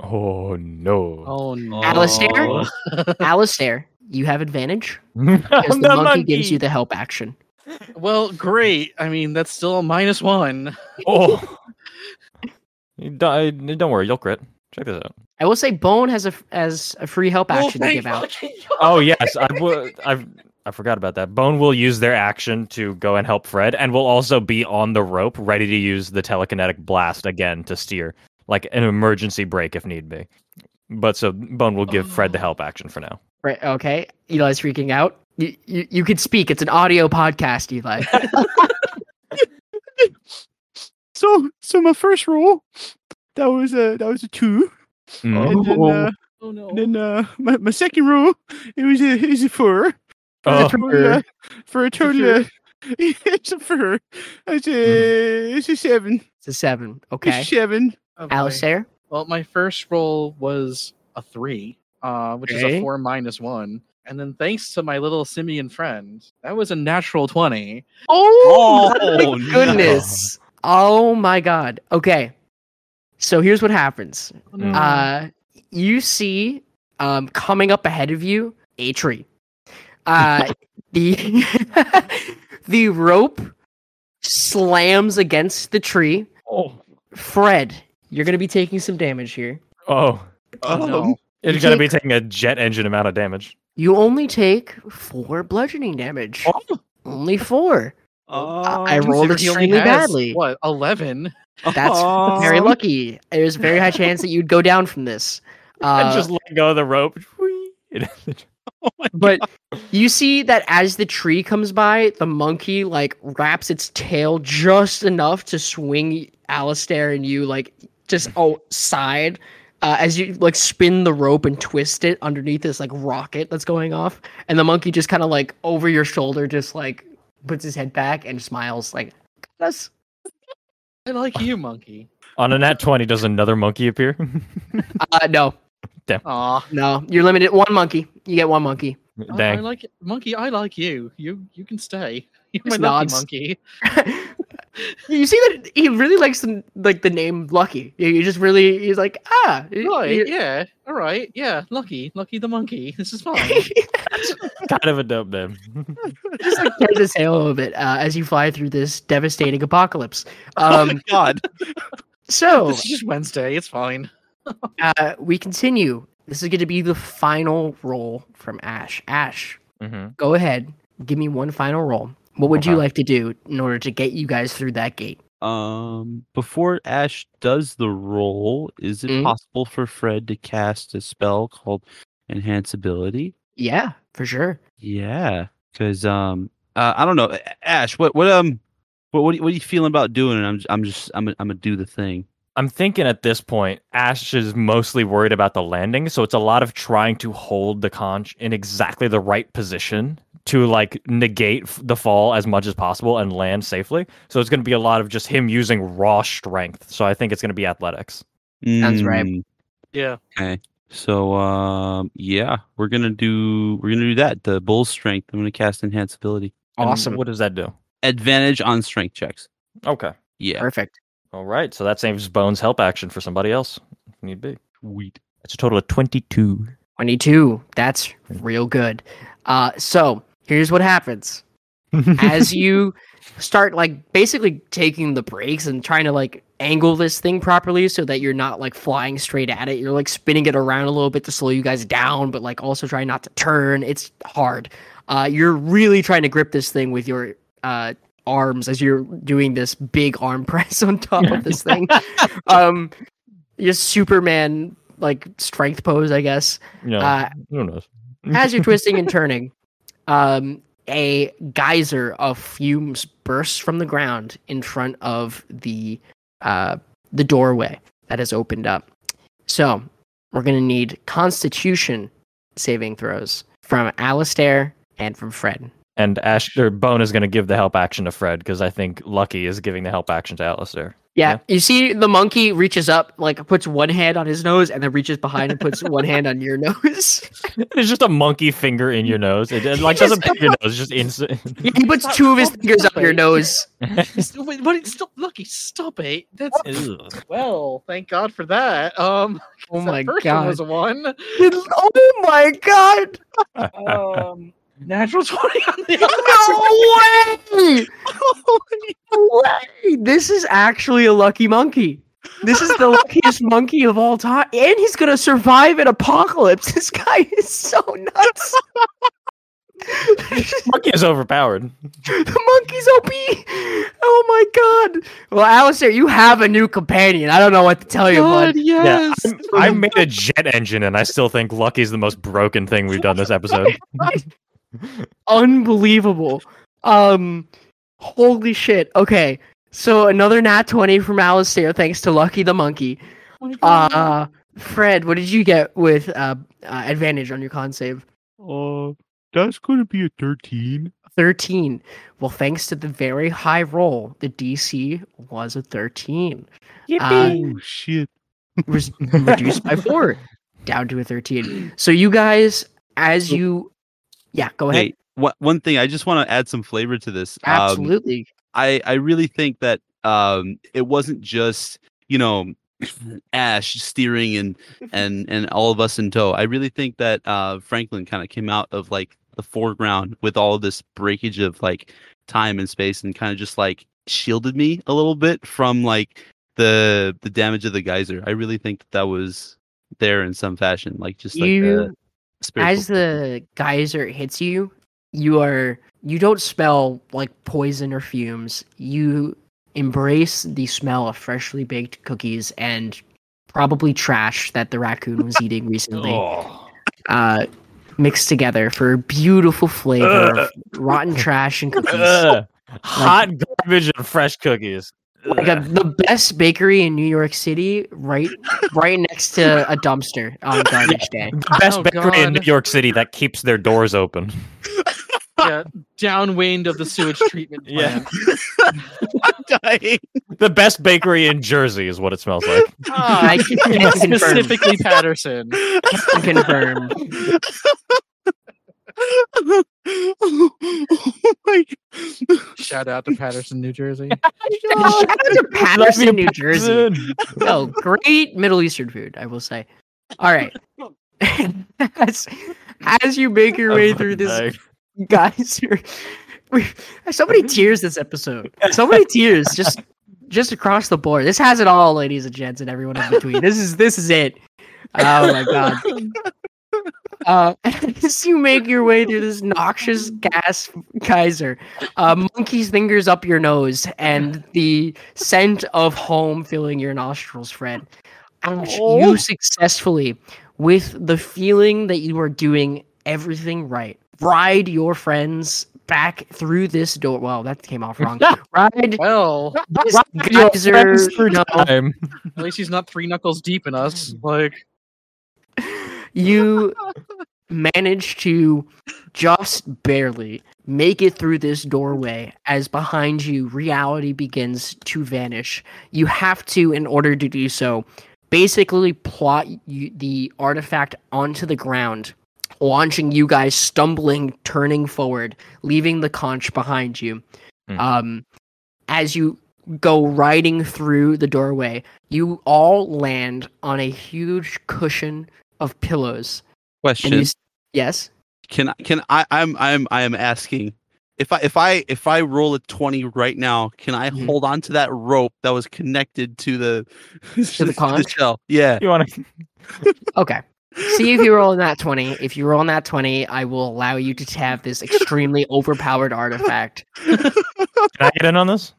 Oh, no. Oh, no. Alistair, Alistair, you have advantage because the monkey, monkey gives you the help action. Well, great. I mean, that's still a minus one. Oh. You die, don't worry, you'll crit. Check this out. I will say Bone has a as a free help action oh, to give out. Oh yes, I would. I I forgot about that. Bone will use their action to go and help Fred, and will also be on the rope, ready to use the telekinetic blast again to steer, like an emergency brake if need be. But so Bone will give oh. Fred the help action for now. Right. Okay. Eli's freaking out. You you, you could speak. It's an audio podcast, Eli. so so my first roll. That was a that was a two, mm. and then, uh, oh, no. and then uh, my my second roll it was a it was a four, oh. for, uh, for a total of it's a four, it's a mm. it's a seven, it's a seven, okay, it's a seven. Okay. Alistair? Well, my first roll was a three, uh, which okay. is a four minus one, and then thanks to my little simian friend, that was a natural twenty. Oh, oh my goodness! No. Oh my God! Okay. So here's what happens. Mm. Uh, you see, um, coming up ahead of you, a tree. Uh, the the rope slams against the tree. Oh, Fred, you're gonna be taking some damage here. Oh, oh, no. You're you gonna take, be taking a jet engine amount of damage. You only take four bludgeoning damage. Oh. Only four. Oh, I, I rolled extremely badly. What, eleven? That's Aww. very lucky. There's a very high chance that you'd go down from this. Uh, and just let go of the rope. Oh my but God. You see that as the tree comes by, the monkey like wraps its tail just enough to swing Alistair and you like just outside uh, as you like spin the rope and twist it underneath this like rocket that's going off. And the monkey just kind of like over your shoulder, just like puts his head back and smiles like, that's I like you, monkey. On a nat twenty, does another monkey appear? uh, no. Damn. Aw. No, you're limited. One monkey. You get one monkey. Dang. I, I like it. Monkey, I like you. You you can stay. You're my lucky monkey. You see that he really likes the, like the name Lucky. You just really, he's like, ah. Right, you're... yeah. All right, yeah. Lucky. Lucky the monkey. This is fine. Kind of a dope name. Just like turns his tail a little bit uh, as you fly through this devastating apocalypse. Um, oh, my God. So. This is just Wednesday. It's fine. uh, we continue. This is going to be the final roll from Ash. Ash, mm-hmm. Go ahead. Give me one final roll. What would okay. you like to do in order to get you guys through that gate? Um, before Ash does the roll, is it mm-hmm. possible for Fred to cast a spell called Enhance Ability? Yeah, for sure. Yeah, because um, uh, I don't know, Ash. What what um, what what are you, what are you feeling about doing? And I'm I'm just I'm a, I'm gonna do the thing. I'm thinking at this point, Ash is mostly worried about the landing, so it's a lot of trying to hold the conch in exactly the right position to like negate the fall as much as possible and land safely. So it's going to be a lot of just him using raw strength. So I think it's going to be athletics. Mm. That's right. Yeah. Okay. So um, yeah, we're gonna do we're gonna do that. The bull strength. I'm gonna cast Enhance Ability. Awesome. And what does that do? Advantage on strength checks. Okay. Yeah. Perfect. All right, so that saves Bones' help action for somebody else if need be. Sweet. That's a total of twenty-two. twenty-two. That's real good. Uh, so here's what happens. As you start, like, basically taking the brakes and trying to, like, angle this thing properly so that you're not, like, flying straight at it. You're, like, spinning it around a little bit to slow you guys down, but, like, also trying not to turn. It's hard. Uh, you're really trying to grip this thing with your... Uh, arms as you're doing this big arm press on top of this thing. um your Superman like strength pose, I guess. Yeah. Uh, who knows? As you're twisting and turning, um a geyser of fumes bursts from the ground in front of the uh the doorway that has opened up. So we're gonna need Constitution saving throws from Alistair and from Fred. And Ash or Bone is going to give the help action to Fred because I think Lucky is giving the help action to Alistair. Yeah, yeah, you see the monkey reaches up, like puts one hand on his nose, and then reaches behind and puts one hand on your nose. It's just a monkey finger in your nose. It, it like just, doesn't pick your nose, just instant. Yeah, he puts two of his fingers up your nose. Wait, what? Stop, Lucky! Stop it! That's well. Thank God for that. Um. Oh my that God! Was one. Oh my God! um. Natural twenty on the other. No way! No way! This is actually a lucky monkey. This is the luckiest monkey of all time. And he's going to survive an apocalypse. This guy is so nuts. The monkey is overpowered. The monkey's O P. Oh my God. Well, Alistair, you have a new companion. I don't know what to tell you, God, bud. Yes. Yeah, I made a jet engine, and I still think Lucky's the most broken thing we've done this episode. Unbelievable. Um holy shit. Okay, so another nat twenty from Alistair thanks to Lucky the monkey. uh Fred, what did you get with uh, uh advantage on your con save? Uh that's gonna be a thirteen. Well, thanks to the very high roll, the D C was a thirteen. Yippee. Uh, oh shit. Was reduced by four down to a thirteen. So you guys, as you Yeah, go ahead. Hey, wh- one thing, I just want to add some flavor to this. Absolutely. Um, I, I really think that um, it wasn't just, you know, Ash steering and, and, and all of us in tow. I really think that uh, Franklin kind of came out of, like, the foreground with all of this breakage of, like, time and space and kind of just, like, shielded me a little bit from, like, the the damage of the geyser. I really think that, that was there in some fashion. Like, just, like, you... the... As the geyser hits you, you are you don't smell like poison or fumes. You embrace the smell of freshly baked cookies and probably trash that the raccoon was eating recently, oh. uh, mixed together for a beautiful flavor uh. of rotten trash and cookies, uh. like, hot garbage and fresh cookies. like a, the best bakery in New York City, right, right next to a dumpster on garbage day. The best oh, bakery God. in New York City that keeps their doors open. Yeah, downwind of the sewage treatment plant. Yeah. I'm dying. The best bakery in Jersey is what it smells like. Oh, I can, I can specifically confirm. Patterson. I can confirm. Oh my God. Shout out to Patterson, New Jersey. Shout out to Patterson, New Jersey. Oh, great Middle Eastern food, I will say. All right. as, as you make your way oh, through this... Nice. Guys, you're, we, so many tears this episode. So many tears, just just across the board. This has it all, ladies and gents, and everyone in between. This is this is it. Oh my God! Uh, as you make your way through this noxious gas geyser, uh, monkey's fingers up your nose, and the scent of home filling your nostrils, Fred. Ouch, you successfully, with the feeling that you are doing everything right, ride your friends back through this door. Well, that came off wrong. Ride. Well, this geyser, you know, time. At least he's not three knuckles deep in us. Like, you manage to just barely make it through this doorway as behind you reality begins to vanish. You have to, in order to do so, basically plot you, the artifact onto the ground, launching you guys, stumbling, turning forward, leaving the conch behind you. Mm. Um, as you go riding through the doorway, you all land on a huge cushion of pillows. Question. You, yes. Can can I? I'm I'm I am asking. If I if I if I roll a twenty right now, can I mm. hold on to that rope that was connected to the to the conch? To the shell? Yeah. You want to? Okay. See if you roll in that twenty. If you roll in that twenty, I will allow you to have this extremely overpowered artifact. Can I get in on this?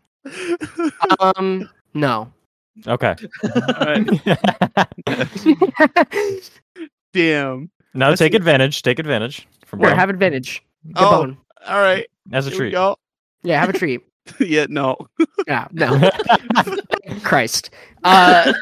Um, no. Okay. All right. Damn. Now Let's take see. advantage. Take advantage. From sure, have advantage. Get oh, bone. All right. As a Here treat. Yeah, have a treat. yeah, no. Yeah, no. Christ. Uh...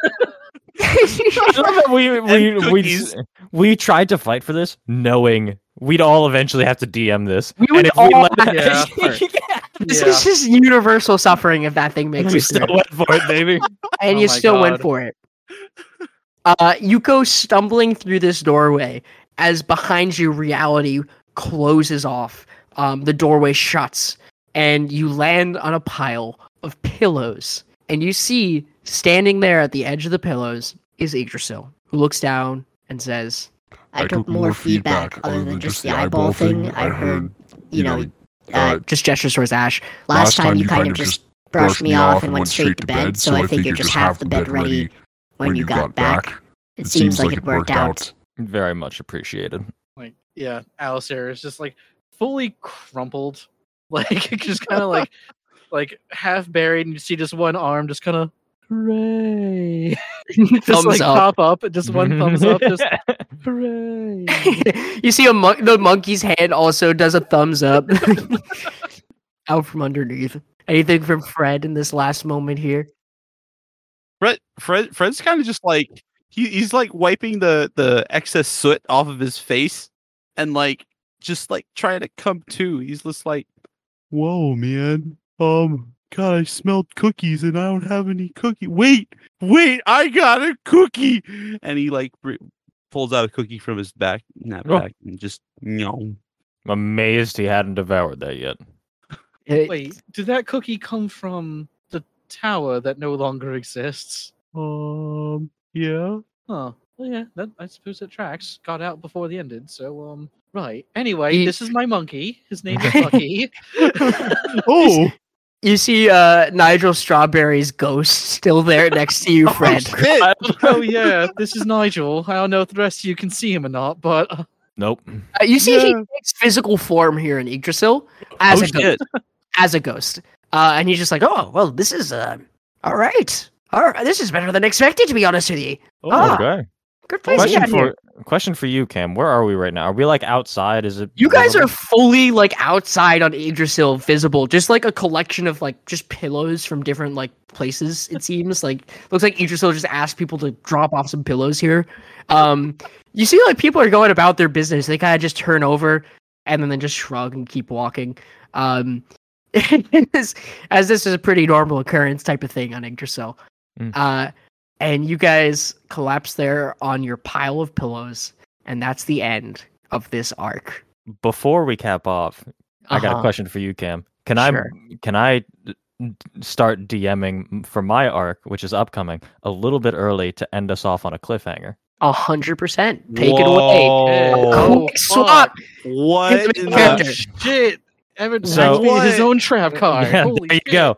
we, we, we, we tried to fight for this knowing we'd all eventually have to D M this. We would and if all we let have it, yeah. yeah. This yeah. is just universal suffering if that thing makes you still through. went for it, baby. And oh you still God. went for it. Uh, you go stumbling through this doorway as behind you reality closes off. Um, the doorway shuts and you land on a pile of pillows. And you see, standing there at the edge of the pillows, is Yggdrasil, who looks down and says, I took more feedback other than just the eyeball thing. I heard, you know, uh, just gestures towards Ash. Last time you kind of just brushed me off and went straight to bed, so I figured just have the bed ready when you got back. It seems like it worked out. Very much appreciated. Like, yeah, Alistair is just, like, fully crumpled. Like, just kind of, like... like half buried, and you see just one arm just kind of hooray, just thumbs like up. pop up, and just one thumbs up, just hooray. You see a mon- the monkey's head also does a thumbs up out from underneath. Anything from Fred in this last moment here? Fred, Fred, Fred's kind of just like he, he's like wiping the the excess soot off of his face, and like just like trying to come to. He's just like, whoa, man. Um, God, I smelled cookies and I don't have any cookie. Wait, wait, I got a cookie. And he like re- pulls out a cookie from his back, not oh. back, and just no. I'm amazed he hadn't devoured that yet. Wait, did that cookie come from the tower that no longer exists? Um, yeah. Oh, well, yeah. That, I suppose it tracks. Got out before the ended, so um, right. Anyway, he... this is my monkey. His name is Lucky. Oh. You see uh, Nigel Strawberry's ghost still there next to you, Fred. Oh, oh, yeah, this is Nigel. I don't know if the rest of you can see him or not, but... Uh, nope. Uh, you see yeah. he takes physical form here in Yggdrasil as, oh, a, ghost, as a ghost. Uh, and he's just like, oh, well, this is... Uh, all right. All right. This is better than expected, to be honest with you. Oh, ah, okay. Good place question for here. Question for you, Cam. Where are we right now? Are we like outside? Is it? You guys are fully like outside on Yggdrasil, visible, just like a collection of like just pillows from different like places. It seems like looks like Yggdrasil just asked people to drop off some pillows here. Um, you see, like people are going about their business. They kind of just turn over and then they just shrug and keep walking. Um, as, as this is a pretty normal occurrence type of thing on Yggdrasil. Mm. Uh, and you guys collapse there on your pile of pillows, and that's the end of this arc. Before we cap off, uh-huh. I got a question for you, Cam. Can sure. I can I start DMing for my arc, which is upcoming, a little bit early to end us off on a cliffhanger? A hundred percent. Take Whoa. It away. Oh, swap. What in the shit? Evan so, activated his own trap card. Yeah, Holy there shit. You go.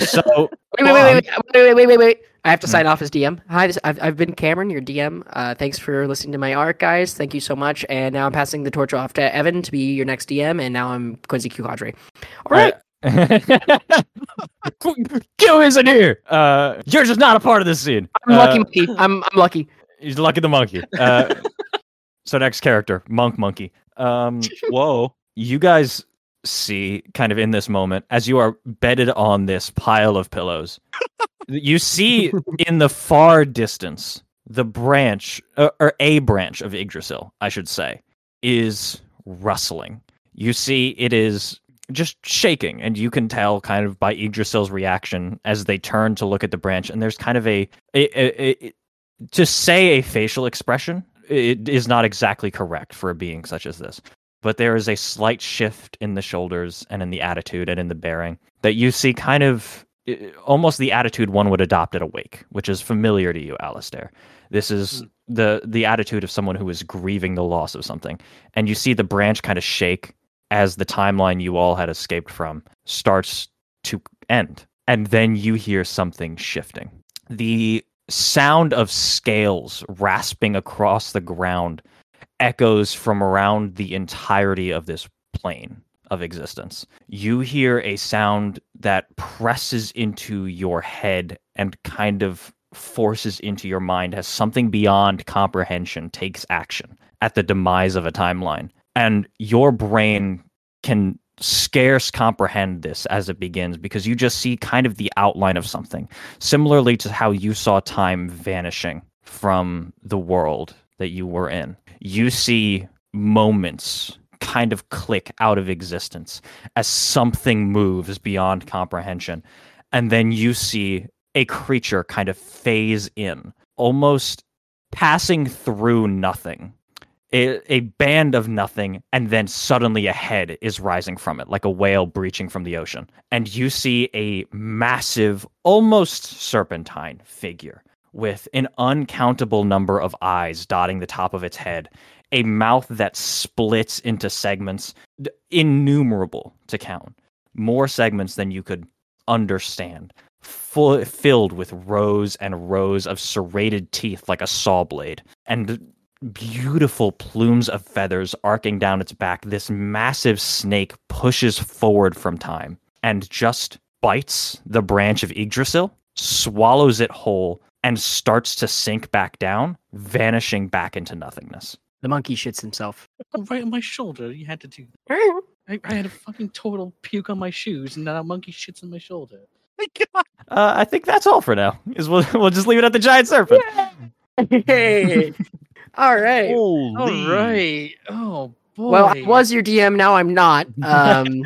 So wait, wait, wait, wait, wait, wait, wait, wait. I have to sign off as D M. Hi, this, I've, I've been Cameron, your D M. Uh, thanks for listening to my arc, guys. Thank you so much. And now I'm passing the torch off to Evan to be your next D M. And now I'm Quincy Q. Audrey. All right. Q isn't here. Uh, yours is not a part of this scene. I'm uh, lucky. Monkey. I'm I'm lucky. He's lucky the monkey. Uh, so next character, Monk Monkey. Um, whoa. You guys see kind of in this moment as you are bedded on this pile of pillows. You see in the far distance, the branch, or, or a branch of Yggdrasil, I should say, is rustling. You see it is just shaking, and you can tell kind of by Yggdrasil's reaction as they turn to look at the branch, and there's kind of a... a, a, a to say a facial expression, it is not exactly correct for a being such as this. But there is a slight shift in the shoulders and in the attitude and in the bearing that you see kind of... almost the attitude one would adopt at a wake, which is familiar to you, Alistair. This is the the attitude of someone who is grieving the loss of something. And you see the branch kind of shake as the timeline you all had escaped from starts to end. And then you hear something shifting. The sound of scales rasping across the ground echoes from around the entirety of this plane of existence. You hear a sound that presses into your head and kind of forces into your mind as something beyond comprehension takes action at the demise of a timeline. And your brain can scarce comprehend this as it begins, because you just see kind of the outline of something, similarly to how you saw time vanishing from the world that you were in. You see moments kind of click out of existence as something moves beyond comprehension. And then you see a creature kind of phase in, almost passing through nothing, a, a band of nothing, and then suddenly a head is rising from it, like a whale breaching from the ocean. And you see a massive, almost serpentine figure with an uncountable number of eyes dotting the top of its head, a mouth that splits into segments innumerable to count, more segments than you could understand, full, filled with rows and rows of serrated teeth like a saw blade, and beautiful plumes of feathers arcing down its back. This massive snake pushes forward from time and just bites the branch of Yggdrasil, swallows it whole, and starts to sink back down, vanishing back into nothingness. The monkey shits himself. Right on my shoulder. You had to do that. I, I had a fucking total puke on my shoes, and now a monkey shits on my shoulder. Uh, I think that's all for now. Is we'll, we'll just leave it at the giant serpent. Hey. All right. Holy. All right. Oh, boy. Well, I was your D M. Now I'm not. Um,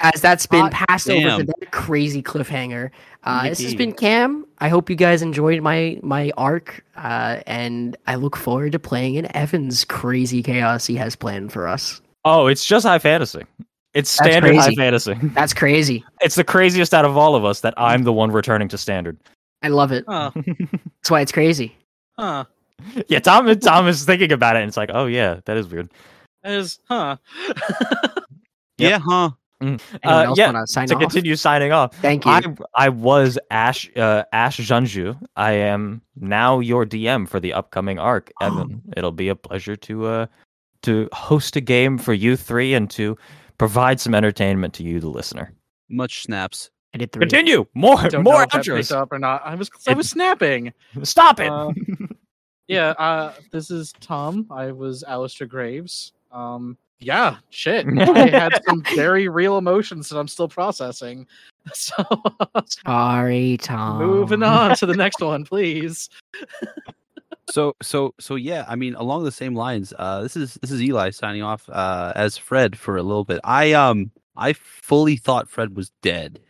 as that's been Hot passed damn. Over to that crazy cliffhanger. Uh, this has been Cam. I hope you guys enjoyed my my arc, uh, and I look forward to playing in Evan's crazy chaos he has planned for us. Oh, it's just high fantasy. It's standard high fantasy. That's crazy. It's the craziest out of all of us that I'm the one returning to standard. I love it. Huh. That's why it's crazy. Huh. Yeah, Tom, Tom is thinking about it, and it's like, oh yeah, that is weird. That is, huh. Yep. Yeah, huh. Mm. Uh, yeah, sign to off? Continue signing off. Thank you. I, I was Ash uh, Ash Junju. I am now your D M for the upcoming arc, Evan. It'll be a pleasure to uh, to host a game for you three and to provide some entertainment to you, the listener. Much snaps. I did three. Continue more I don't more know if that picked up or not. I was I was it, snapping. Stop it. Uh, Yeah, uh, this is Tom. I was Alistair Graves. Um, yeah, shit. I had some very real emotions that I'm still processing. So sorry, Tom. Moving on to the next one, please. So, so, so, yeah. I mean, along the same lines, uh, this is this is Eli signing off uh, as Fred for a little bit. I um, I fully thought Fred was dead.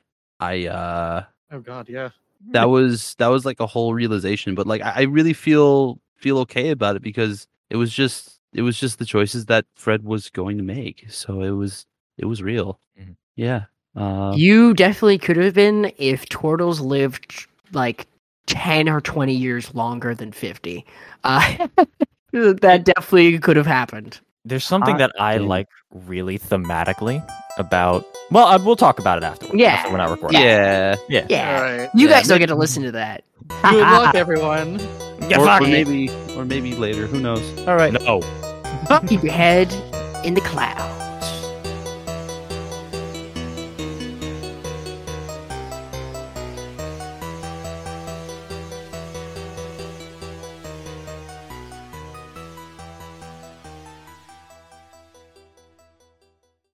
I uh. Oh God, yeah. That was that was like a whole realization, but like I, I really feel feel okay about it because it was just it was just the choices that Fred was going to make. So it was it was real. Mm-hmm. Yeah. Uh, you definitely could have been if Tortles lived like ten or twenty years longer than fifty. Uh, that definitely could have happened. There's something uh, that I yeah. like really thematically about. Well, uh, we'll talk about it afterwards. Yeah, after we're not recording. Yeah, yeah. yeah. Right. You yeah. guys don't get to listen to that. Good luck, everyone. Get or, or maybe, or maybe later. Who knows? All right. No. Keep your head in the clouds.